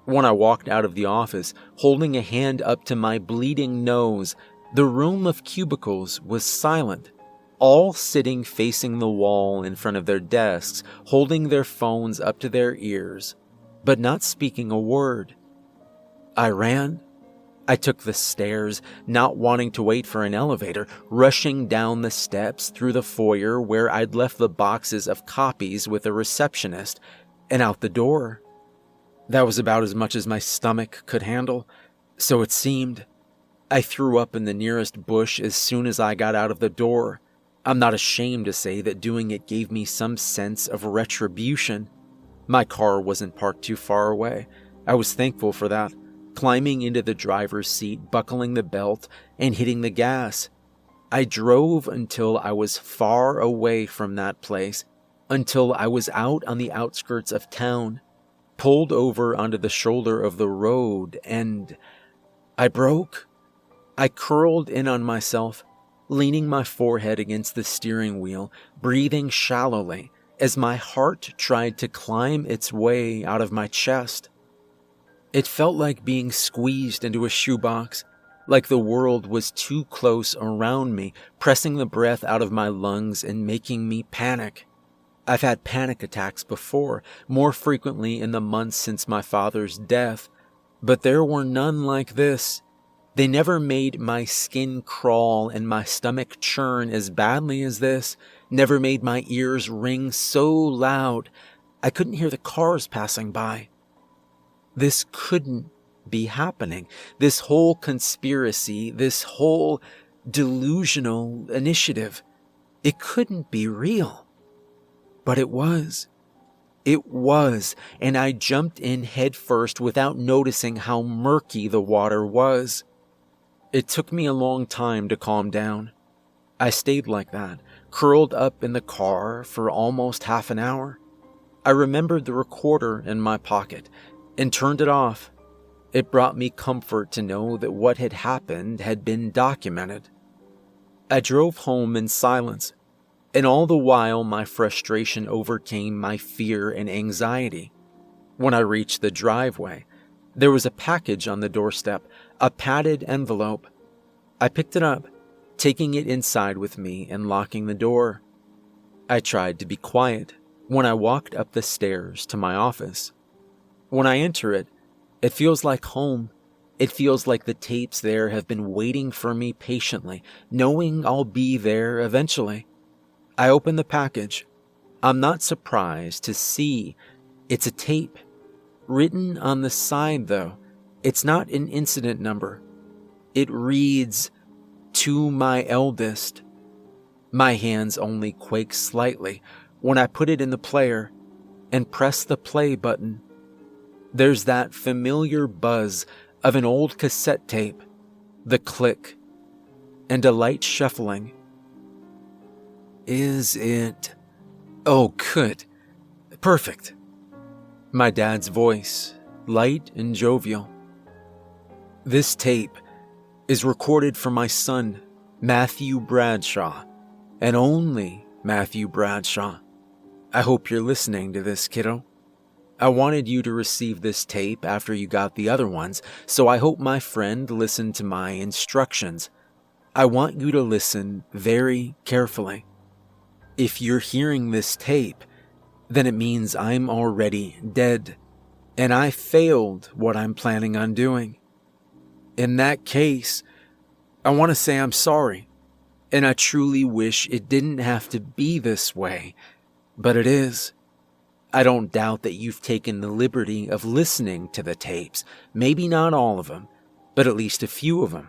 When I walked out of the office, holding a hand up to my bleeding nose, the room of cubicles was silent, all sitting facing the wall in front of their desks, holding their phones up to their ears, but not speaking a word. I ran. I took the stairs, not wanting to wait for an elevator, rushing down the steps through the foyer where I'd left the boxes of copies with a receptionist, and out the door. That was about as much as my stomach could handle, so it seemed. I threw up in the nearest bush as soon as I got out of the door. I'm not ashamed to say that doing it gave me some sense of retribution. My car wasn't parked too far away. I was thankful for that, climbing into the driver's seat, buckling the belt, and hitting the gas. I drove until I was far away from that place, until I was out on the outskirts of town, pulled over onto the shoulder of the road, and I broke. I curled in on myself, leaning my forehead against the steering wheel, breathing shallowly as my heart tried to climb its way out of my chest. It felt like being squeezed into a shoebox, like the world was too close around me, pressing the breath out of my lungs and making me panic. I've had panic attacks before, more frequently in the months since my father's death, but there were none like this. They never made my skin crawl and my stomach churn as badly as this, never made my ears ring so loud I couldn't hear the cars passing by. This couldn't be happening. This whole conspiracy, this whole delusional initiative, it couldn't be real. But it was. It was, and I jumped in headfirst without noticing how murky the water was. It took me a long time to calm down. I stayed like that, curled up in the car for almost half an hour. I remembered the recorder in my pocket and turned it off. It brought me comfort to know that what had happened had been documented. I drove home in silence, and all the while my frustration overcame my fear and anxiety. When I reached the driveway, there was a package on the doorstep, a padded envelope. I picked it up, taking it inside with me and locking the door. I tried to be quiet when I walked up the stairs to my office. When I enter it, it feels like home. It feels like the tapes there have been waiting for me patiently, knowing I'll be there eventually. I open the package. I'm not surprised to see it's a tape. Written on the side, though, it's not an incident number. It reads, "To my eldest." My hands only quake slightly when I put it in the player and press the play button. There's that familiar buzz of an old cassette tape, the click, and a light shuffling. Is it... Oh, good. Perfect. My dad's voice, light and jovial. This tape is recorded for my son, Matthew Bradshaw, and only Matthew Bradshaw. I hope you're listening to this, kiddo. I wanted you to receive this tape after you got the other ones, so I hope my friend listened to my instructions. I want you to listen very carefully. If you're hearing this tape, then it means I'm already dead, and I failed what I'm planning on doing. In that case, I want to say I'm sorry, and I truly wish it didn't have to be this way, but it is. I don't doubt that you've taken the liberty of listening to the tapes, maybe not all of them, but at least a few of them.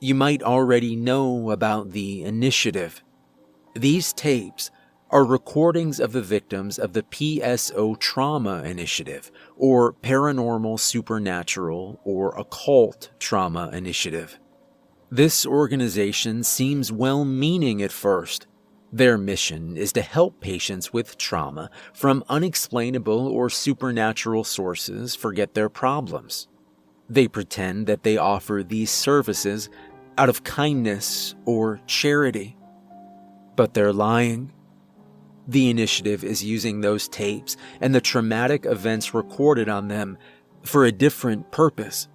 You might already know about the initiative. These tapes are recordings of the victims of the P S O Trauma Initiative, or Paranormal, Supernatural, or Occult Trauma Initiative. This organization seems well-meaning at first. Their mission is to help patients with trauma from unexplainable or supernatural sources forget their problems. They pretend that they offer these services out of kindness or charity. But they're lying. The initiative is using those tapes and the traumatic events recorded on them for a different purpose.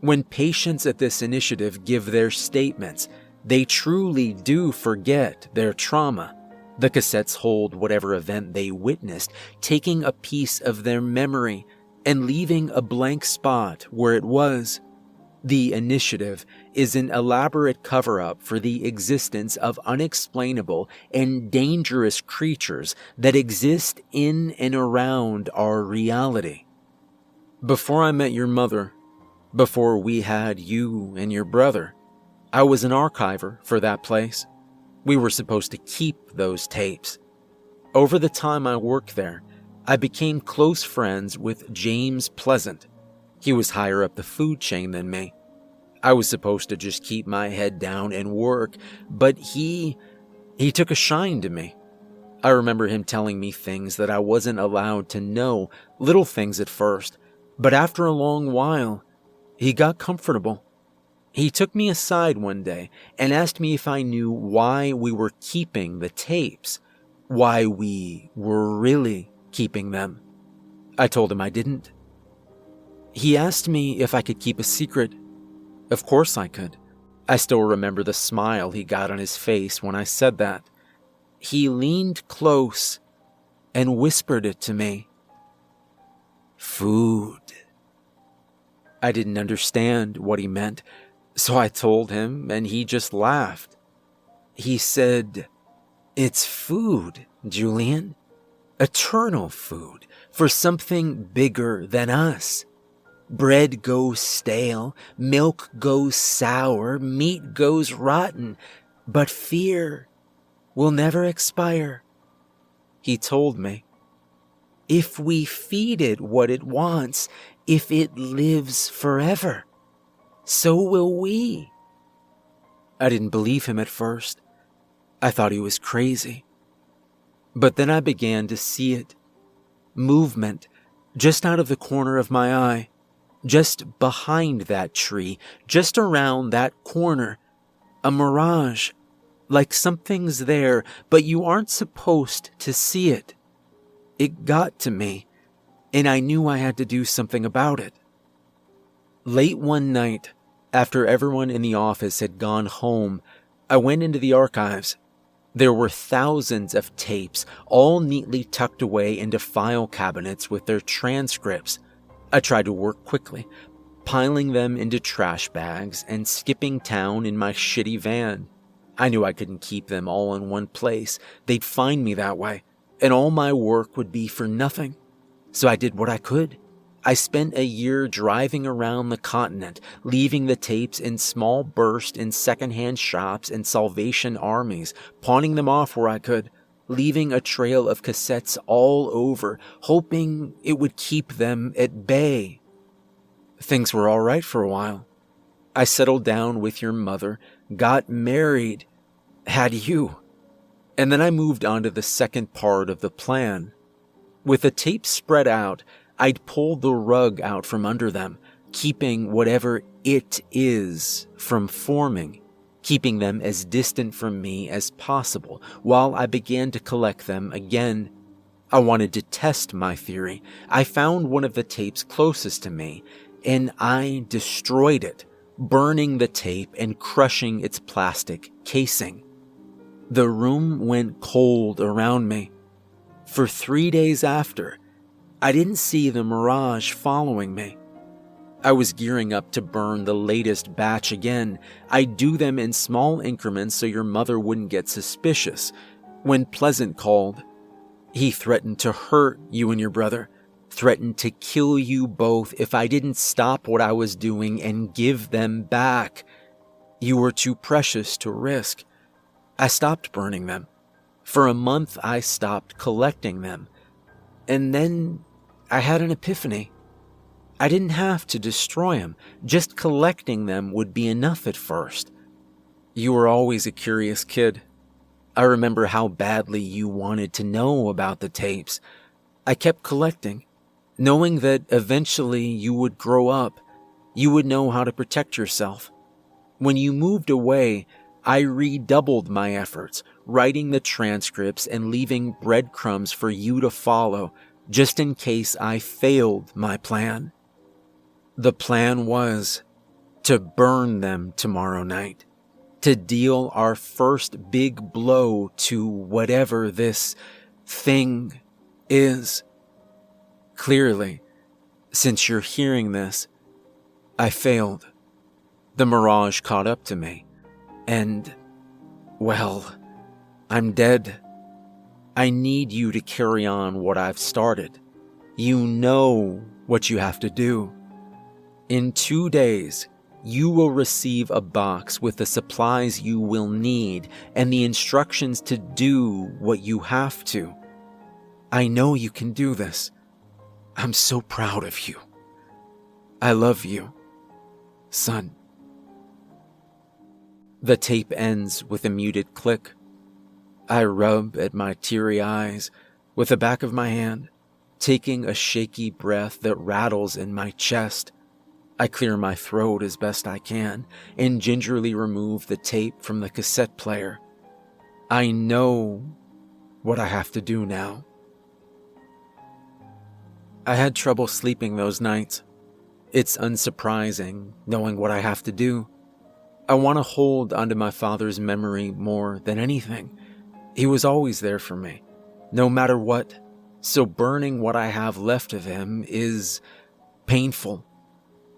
When patients at this initiative give their statements, they truly do forget their trauma. The cassettes hold whatever event they witnessed, taking a piece of their memory and leaving a blank spot where it was. The initiative is an elaborate cover-up for the existence of unexplainable and dangerous creatures that exist in and around our reality. Before I met your mother, before we had you and your brother, I was an archiver for that place. We were supposed to keep those tapes. Over the time I worked there, I became close friends with James Pleasant. He was higher up the food chain than me. I was supposed to just keep my head down and work, but he, he took a shine to me. I remember him telling me things that I wasn't allowed to know, little things at first, but after a long while, he got comfortable. He took me aside one day and asked me if I knew why we were keeping the tapes, why we were really keeping them. I told him I didn't. He asked me if I could keep a secret. Of course I could. I still remember the smile he got on his face when I said that. He leaned close and whispered it to me. Food. I didn't understand what he meant, so I told him and he just laughed. He said, "It's food, Julian. Eternal food for something bigger than us. Bread goes stale, milk goes sour, meat goes rotten, but fear will never expire." He told me, if we feed it what it wants, if it lives forever, so will we. I didn't believe him at first. I thought he was crazy. But then I began to see it. Movement, just out of the corner of my eye. Just behind that tree, just around that corner, a mirage, like something's there, but you aren't supposed to see it. It got to me, and I knew I had to do something about it. Late one night, after everyone in the office had gone home, I went into the archives. There were thousands of tapes, all neatly tucked away into file cabinets with their transcripts. I tried to work quickly, piling them into trash bags and skipping town in my shitty van. I knew I couldn't keep them all in one place. They'd find me that way, and all my work would be for nothing. So I did what I could. I spent a year driving around the continent, leaving the tapes in small bursts in secondhand shops and Salvation armies, pawning them off where I could, leaving a trail of cassettes all over, hoping it would keep them at bay. Things were all right for a while. I settled down with your mother, got married, had you, and then I moved on to the second part of the plan. With the tape spread out, I'd pull the rug out from under them, keeping whatever it is from forming, keeping them as distant from me as possible, while I began to collect them again. I wanted to test my theory. I found one of the tapes closest to me, and I destroyed it, burning the tape and crushing its plastic casing. The room went cold around me. For three days after, I didn't see the mirage following me. I was gearing up to burn the latest batch again. I'd do them in small increments so your mother wouldn't get suspicious. When Pleasant called, he threatened to hurt you and your brother, threatened to kill you both if I didn't stop what I was doing and give them back. You were too precious to risk. I stopped burning them. For a month, I stopped collecting them. And then I had an epiphany. I didn't have to destroy them. Just collecting them would be enough at first. You were always a curious kid. I remember how badly you wanted to know about the tapes. I kept collecting, knowing that eventually you would grow up. You would know how to protect yourself. When you moved away, I redoubled my efforts, writing the transcripts and leaving breadcrumbs for you to follow, just in case I failed my plan. The plan was to burn them tomorrow night, to deal our first big blow to whatever this thing is. Clearly, since you're hearing this, I failed. The mirage caught up to me, and, well, I'm dead. I need you to carry on what I've started. You know what you have to do. In two days, you will receive a box with the supplies you will need and the instructions to do what you have to. I know you can do this. I'm so proud of you. I love you, son. The tape ends with a muted click. I rub at my teary eyes with the back of my hand, taking a shaky breath that rattles in my chest. I clear my throat as best I can and gingerly remove the tape from the cassette player. I know what I have to do now. I had trouble sleeping those nights. It's unsurprising knowing what I have to do. I want to hold onto my father's memory more than anything. He was always there for me, no matter what, so burning what I have left of him is painful,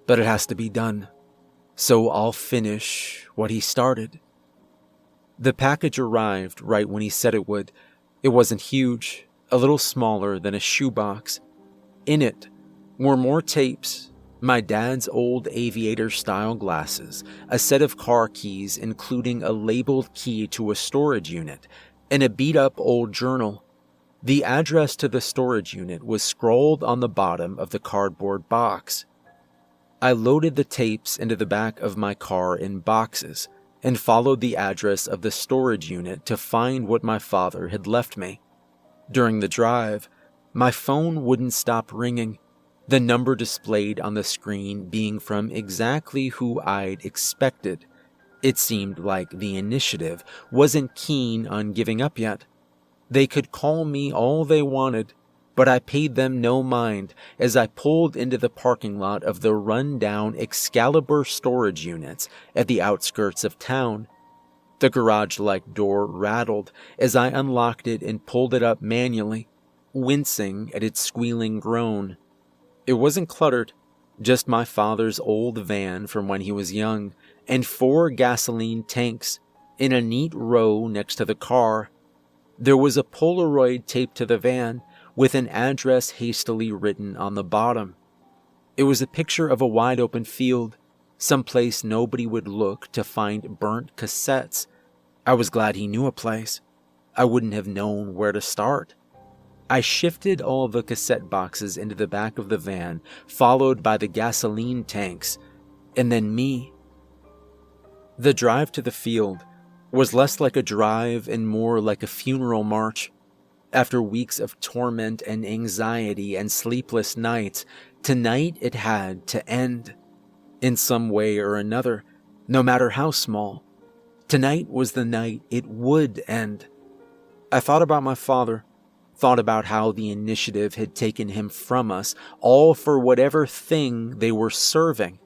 but it has to be done, so I'll finish what he started. The package arrived right when he said it would. It wasn't huge, a little smaller than a shoebox. In it were more tapes, my dad's old aviator-style glasses, a set of car keys including a labeled key to a storage unit, in a beat-up old journal. The address to the storage unit was scrawled on the bottom of the cardboard box. I loaded the tapes into the back of my car in boxes and followed the address of the storage unit to find what my father had left me. During the drive, my phone wouldn't stop ringing. the number displayed on the screen being from exactly who I'd expected. It seemed like the initiative wasn't keen on giving up yet. They could call me all they wanted, but I paid them no mind as I pulled into the parking lot of the run-down Excalibur storage units at the outskirts of town. The garage-like door rattled as I unlocked it and pulled it up manually, wincing at its squealing groan. It wasn't cluttered, just my father's old van from when he was young, and four gasoline tanks in a neat row next to the car. There was a Polaroid taped to the van with an address hastily written on the bottom. It was a picture of a wide-open field, someplace nobody would look to find burnt cassettes. I was glad he knew a place. I wouldn't have known where to start. I shifted all the cassette boxes into the back of the van, followed by the gasoline tanks, and then me. The drive to the field was less like a drive and more like a funeral march. After weeks of torment and anxiety and sleepless nights, tonight it had to end, in some way or another, no matter how small. Tonight was the night it would end. I thought about my father, thought about how the initiative had taken him from us, all for whatever thing they were serving.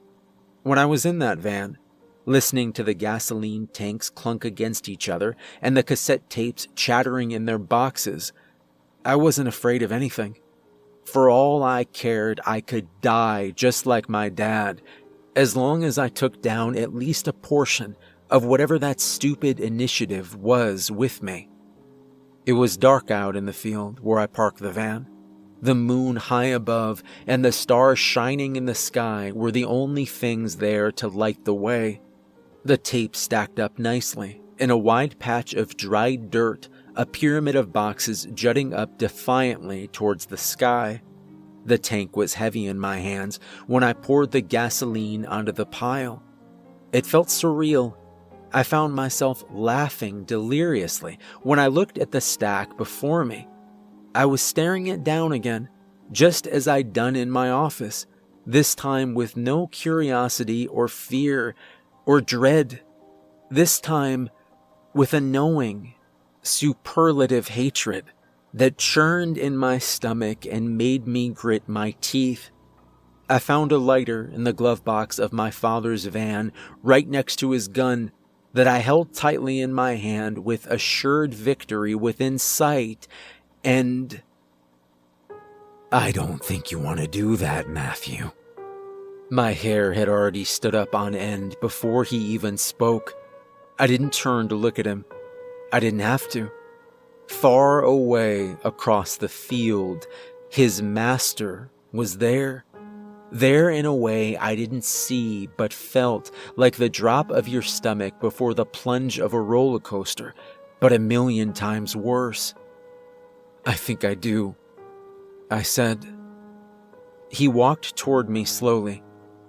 When I was in that van, listening to the gasoline tanks clunk against each other and the cassette tapes chattering in their boxes, I wasn't afraid of anything. For all I cared, I could die just like my dad, as long as I took down at least a portion of whatever that stupid initiative was with me. It was dark out in the field where I parked the van. The moon high above and the stars shining in the sky were the only things there to light the way. The tape stacked up nicely, in a wide patch of dried dirt, a pyramid of boxes jutting up defiantly towards the sky. The tank was heavy in my hands when I poured the gasoline onto the pile. It felt surreal. I found myself laughing deliriously when I looked at the stack before me. I was staring it down again, just as I'd done in my office, this time with no curiosity or fear or dread, this time with a knowing, superlative hatred that churned in my stomach and made me grit my teeth. I found a lighter in the glove box of my father's van, right next to his gun, that I held tightly in my hand with assured victory within sight, and... I don't think you want to do that, Matthew. My hair had already stood up on end before he even spoke. I didn't turn to look at him. I didn't have to. Far away across the field, his master was there. There in a way I didn't see but felt, like the drop of your stomach before the plunge of a roller coaster, but a million times worse. I think I do, I said. He walked toward me slowly,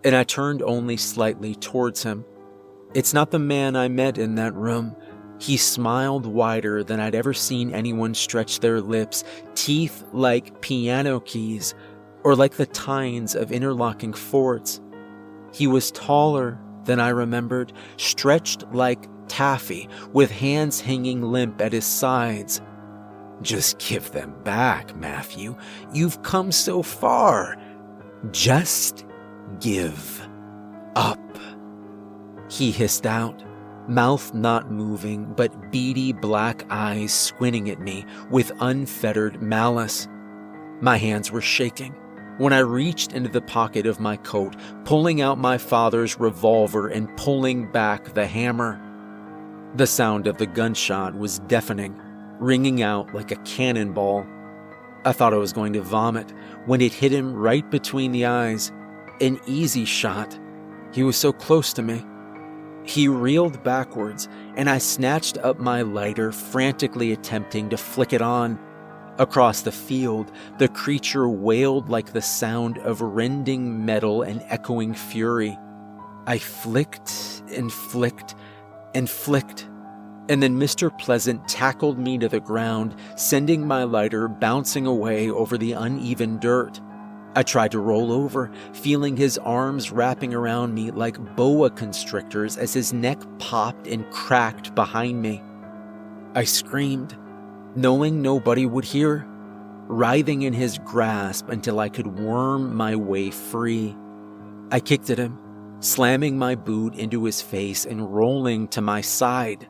and I turned only slightly towards him. It's not the man I met in that room. He smiled wider than I'd ever seen anyone stretch their lips, teeth like piano keys, or like the tines of interlocking forts. He was taller than I remembered, stretched like taffy, with hands hanging limp at his sides. Just give them back, Matthew. You've come so far. Just give up. He hissed out, mouth not moving, but beady black eyes squinting at me with unfettered malice. My hands were shaking when I reached into the pocket of my coat, pulling out my father's revolver and pulling back the hammer. The sound of the gunshot was deafening, ringing out like a cannonball. I thought I was going to vomit when it hit him right between the eyes. An easy shot. He was so close to me. He reeled backwards, and I snatched up my lighter, frantically attempting to flick it on. Across the field, the creature wailed like the sound of rending metal and echoing fury. I flicked and flicked and flicked, and then Mister Pleasant tackled me to the ground, sending my lighter bouncing away over the uneven dirt. I tried to roll over, feeling his arms wrapping around me like boa constrictors as his neck popped and cracked behind me. I screamed, knowing nobody would hear, writhing in his grasp until I could worm my way free. I kicked at him, slamming my boot into his face and rolling to my side.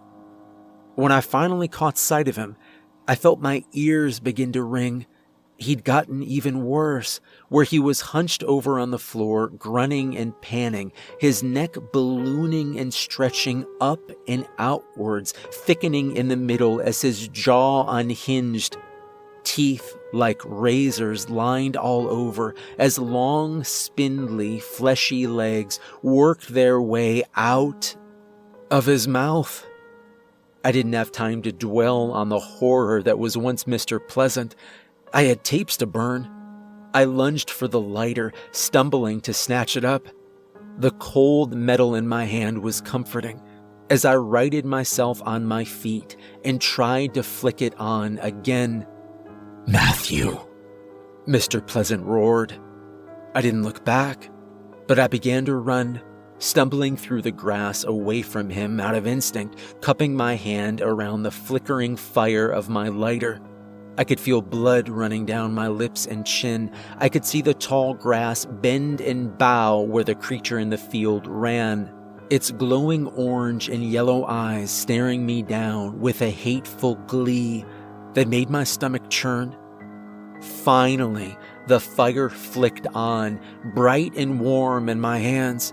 When I finally caught sight of him, I felt my ears begin to ring. He'd gotten even worse, where he was hunched over on the floor, grunting and panting, his neck ballooning and stretching up and outwards, thickening in the middle as his jaw unhinged. Teeth like razors lined all over as long, spindly, fleshy legs worked their way out of his mouth. I didn't have time to dwell on the horror that was once Mister Pleasant. I had tapes to burn. I lunged for the lighter, stumbling to snatch it up. The cold metal in my hand was comforting as I righted myself on my feet and tried to flick it on again. "Matthew," Mister Pleasant roared. I didn't look back, but I began to run, stumbling through the grass away from him out of instinct, cupping my hand around the flickering fire of my lighter. I could feel blood running down my lips and chin. I could see the tall grass bend and bow where the creature in the field ran, its glowing orange and yellow eyes staring me down with a hateful glee that made my stomach churn. Finally, the fire flicked on, bright and warm in my hands.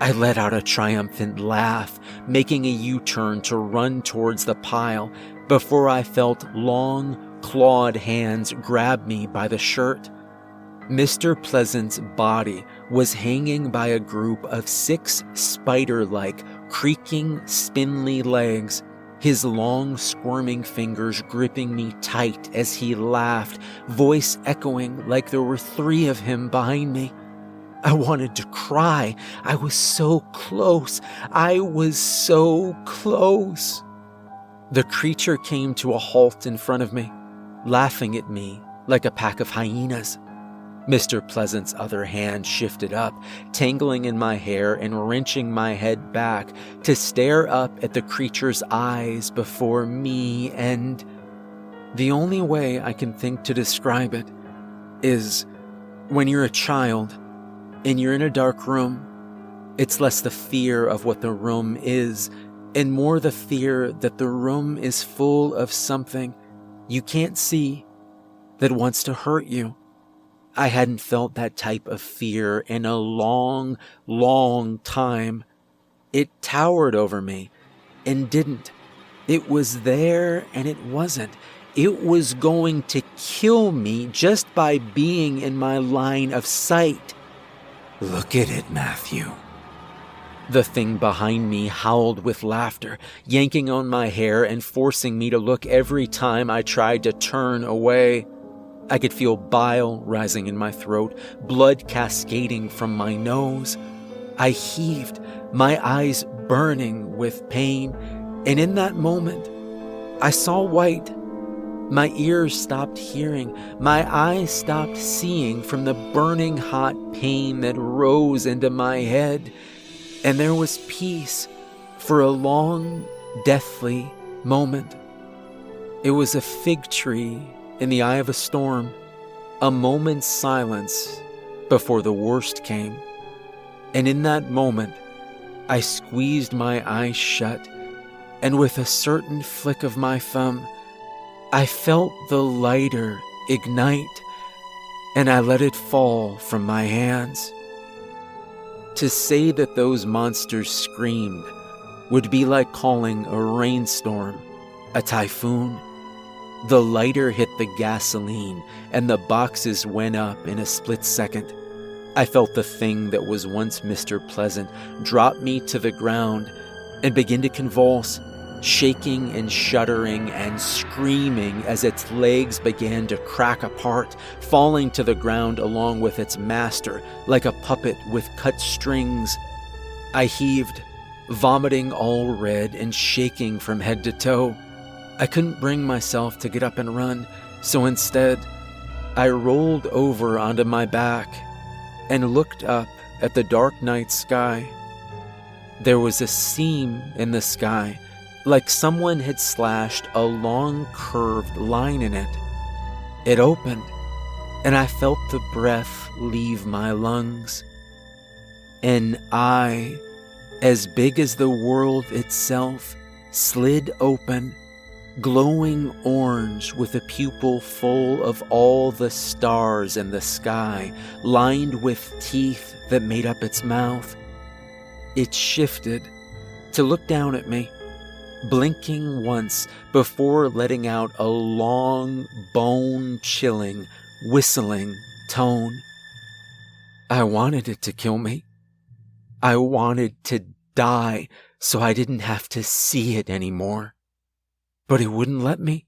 I let out a triumphant laugh, making a U-turn to run towards the pile before I felt long, clawed hands grab me by the shirt. Mister Pleasant's body was hanging by a group of six spider-like, creaking, spindly legs, his long, squirming fingers gripping me tight as he laughed, voice echoing like there were three of him behind me. I wanted to cry. I was so close. I was so close. The creature came to a halt in front of me, laughing at me like a pack of hyenas. Mister Pleasant's other hand shifted up, tangling in my hair and wrenching my head back to stare up at the creature's eyes before me, and the only way I can think to describe it is when you're a child and you're in a dark room, it's less the fear of what the room is and more the fear that the room is full of something you can't see that wants to hurt you. I hadn't felt that type of fear in a long, long time. It towered over me and didn't. It was there and it wasn't. It was going to kill me just by being in my line of sight. "Look at it, Matthew." The thing behind me howled with laughter, yanking on my hair and forcing me to look every time I tried to turn away. I could feel bile rising in my throat, blood cascading from my nose. I heaved, my eyes burning with pain, and in that moment, I saw white. My ears stopped hearing, my eyes stopped seeing from the burning hot pain that rose into my head, and there was peace for a long, deathly moment. It was a fig tree in the eye of a storm, a moment's silence before the worst came. And in that moment, I squeezed my eyes shut, and with a certain flick of my thumb, I felt the lighter ignite, and I let it fall from my hands. To say that those monsters screamed would be like calling a rainstorm a typhoon. The lighter hit the gasoline, and the boxes went up in a split second. I felt the thing that was once Mister Pleasant drop me to the ground and begin to convulse, shaking and shuddering and screaming as its legs began to crack apart, falling to the ground along with its master like a puppet with cut strings. I heaved, vomiting all red and shaking from head to toe. I couldn't bring myself to get up and run, so instead, I rolled over onto my back and looked up at the dark night sky. There was a seam in the sky, like someone had slashed a long curved line in it. It opened, and I felt the breath leave my lungs. An eye, as big as the world itself, slid open, glowing orange with a pupil full of all the stars in the sky, lined with teeth that made up its mouth. It shifted to look down at me, blinking once before letting out a long, bone-chilling, whistling tone. I wanted it to kill me. I wanted to die so I didn't have to see it anymore. But it wouldn't let me.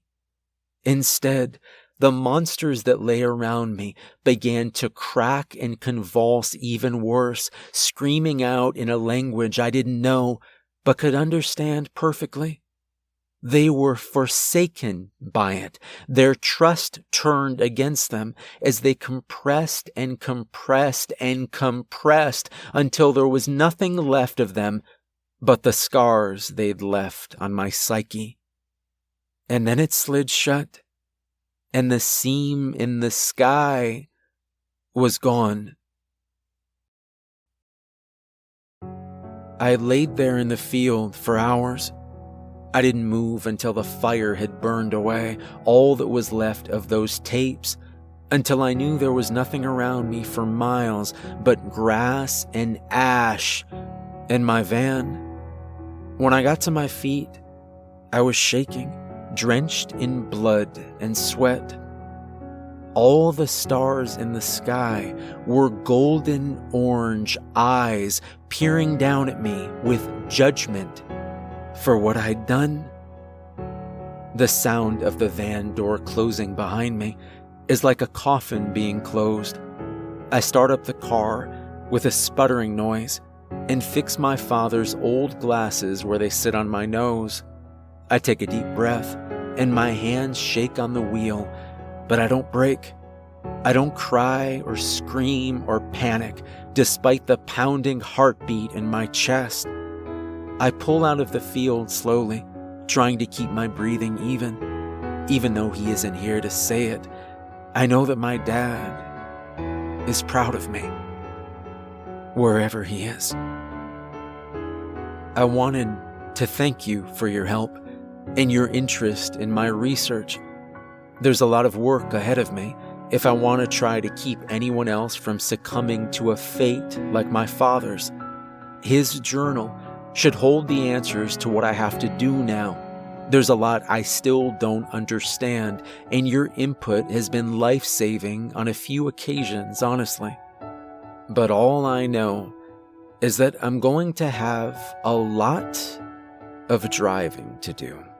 Instead, the monsters that lay around me began to crack and convulse even worse, screaming out in a language I didn't know but could understand perfectly. They were forsaken by it, their trust turned against them as they compressed and compressed and compressed until there was nothing left of them but the scars they'd left on my psyche. And then it slid shut, and the seam in the sky was gone. I laid there in the field for hours. I didn't move until the fire had burned away all that was left of those tapes, until I knew there was nothing around me for miles but grass and ash and my van. When I got to my feet, I was shaking, drenched in blood and sweat. All the stars in the sky were golden orange eyes peering down at me with judgment for what I'd done. The sound of the van door closing behind me is like a coffin being closed. I start up the car with a sputtering noise and fix my father's old glasses where they sit on my nose. I take a deep breath and my hands shake on the wheel, but I don't break. I don't cry or scream or panic, despite the pounding heartbeat in my chest. I pull out of the field slowly, trying to keep my breathing even. Even though he isn't here to say it, I know that my dad is proud of me, wherever he is. I wanted to thank you for your help and your interest in my research. There's a lot of work ahead of me if I want to try to keep anyone else from succumbing to a fate like my father's. His journal should hold the answers to what I have to do now. There's a lot I still don't understand, and your input has been life-saving on a few occasions, honestly. But all I know is that I'm going to have a lot of driving to do.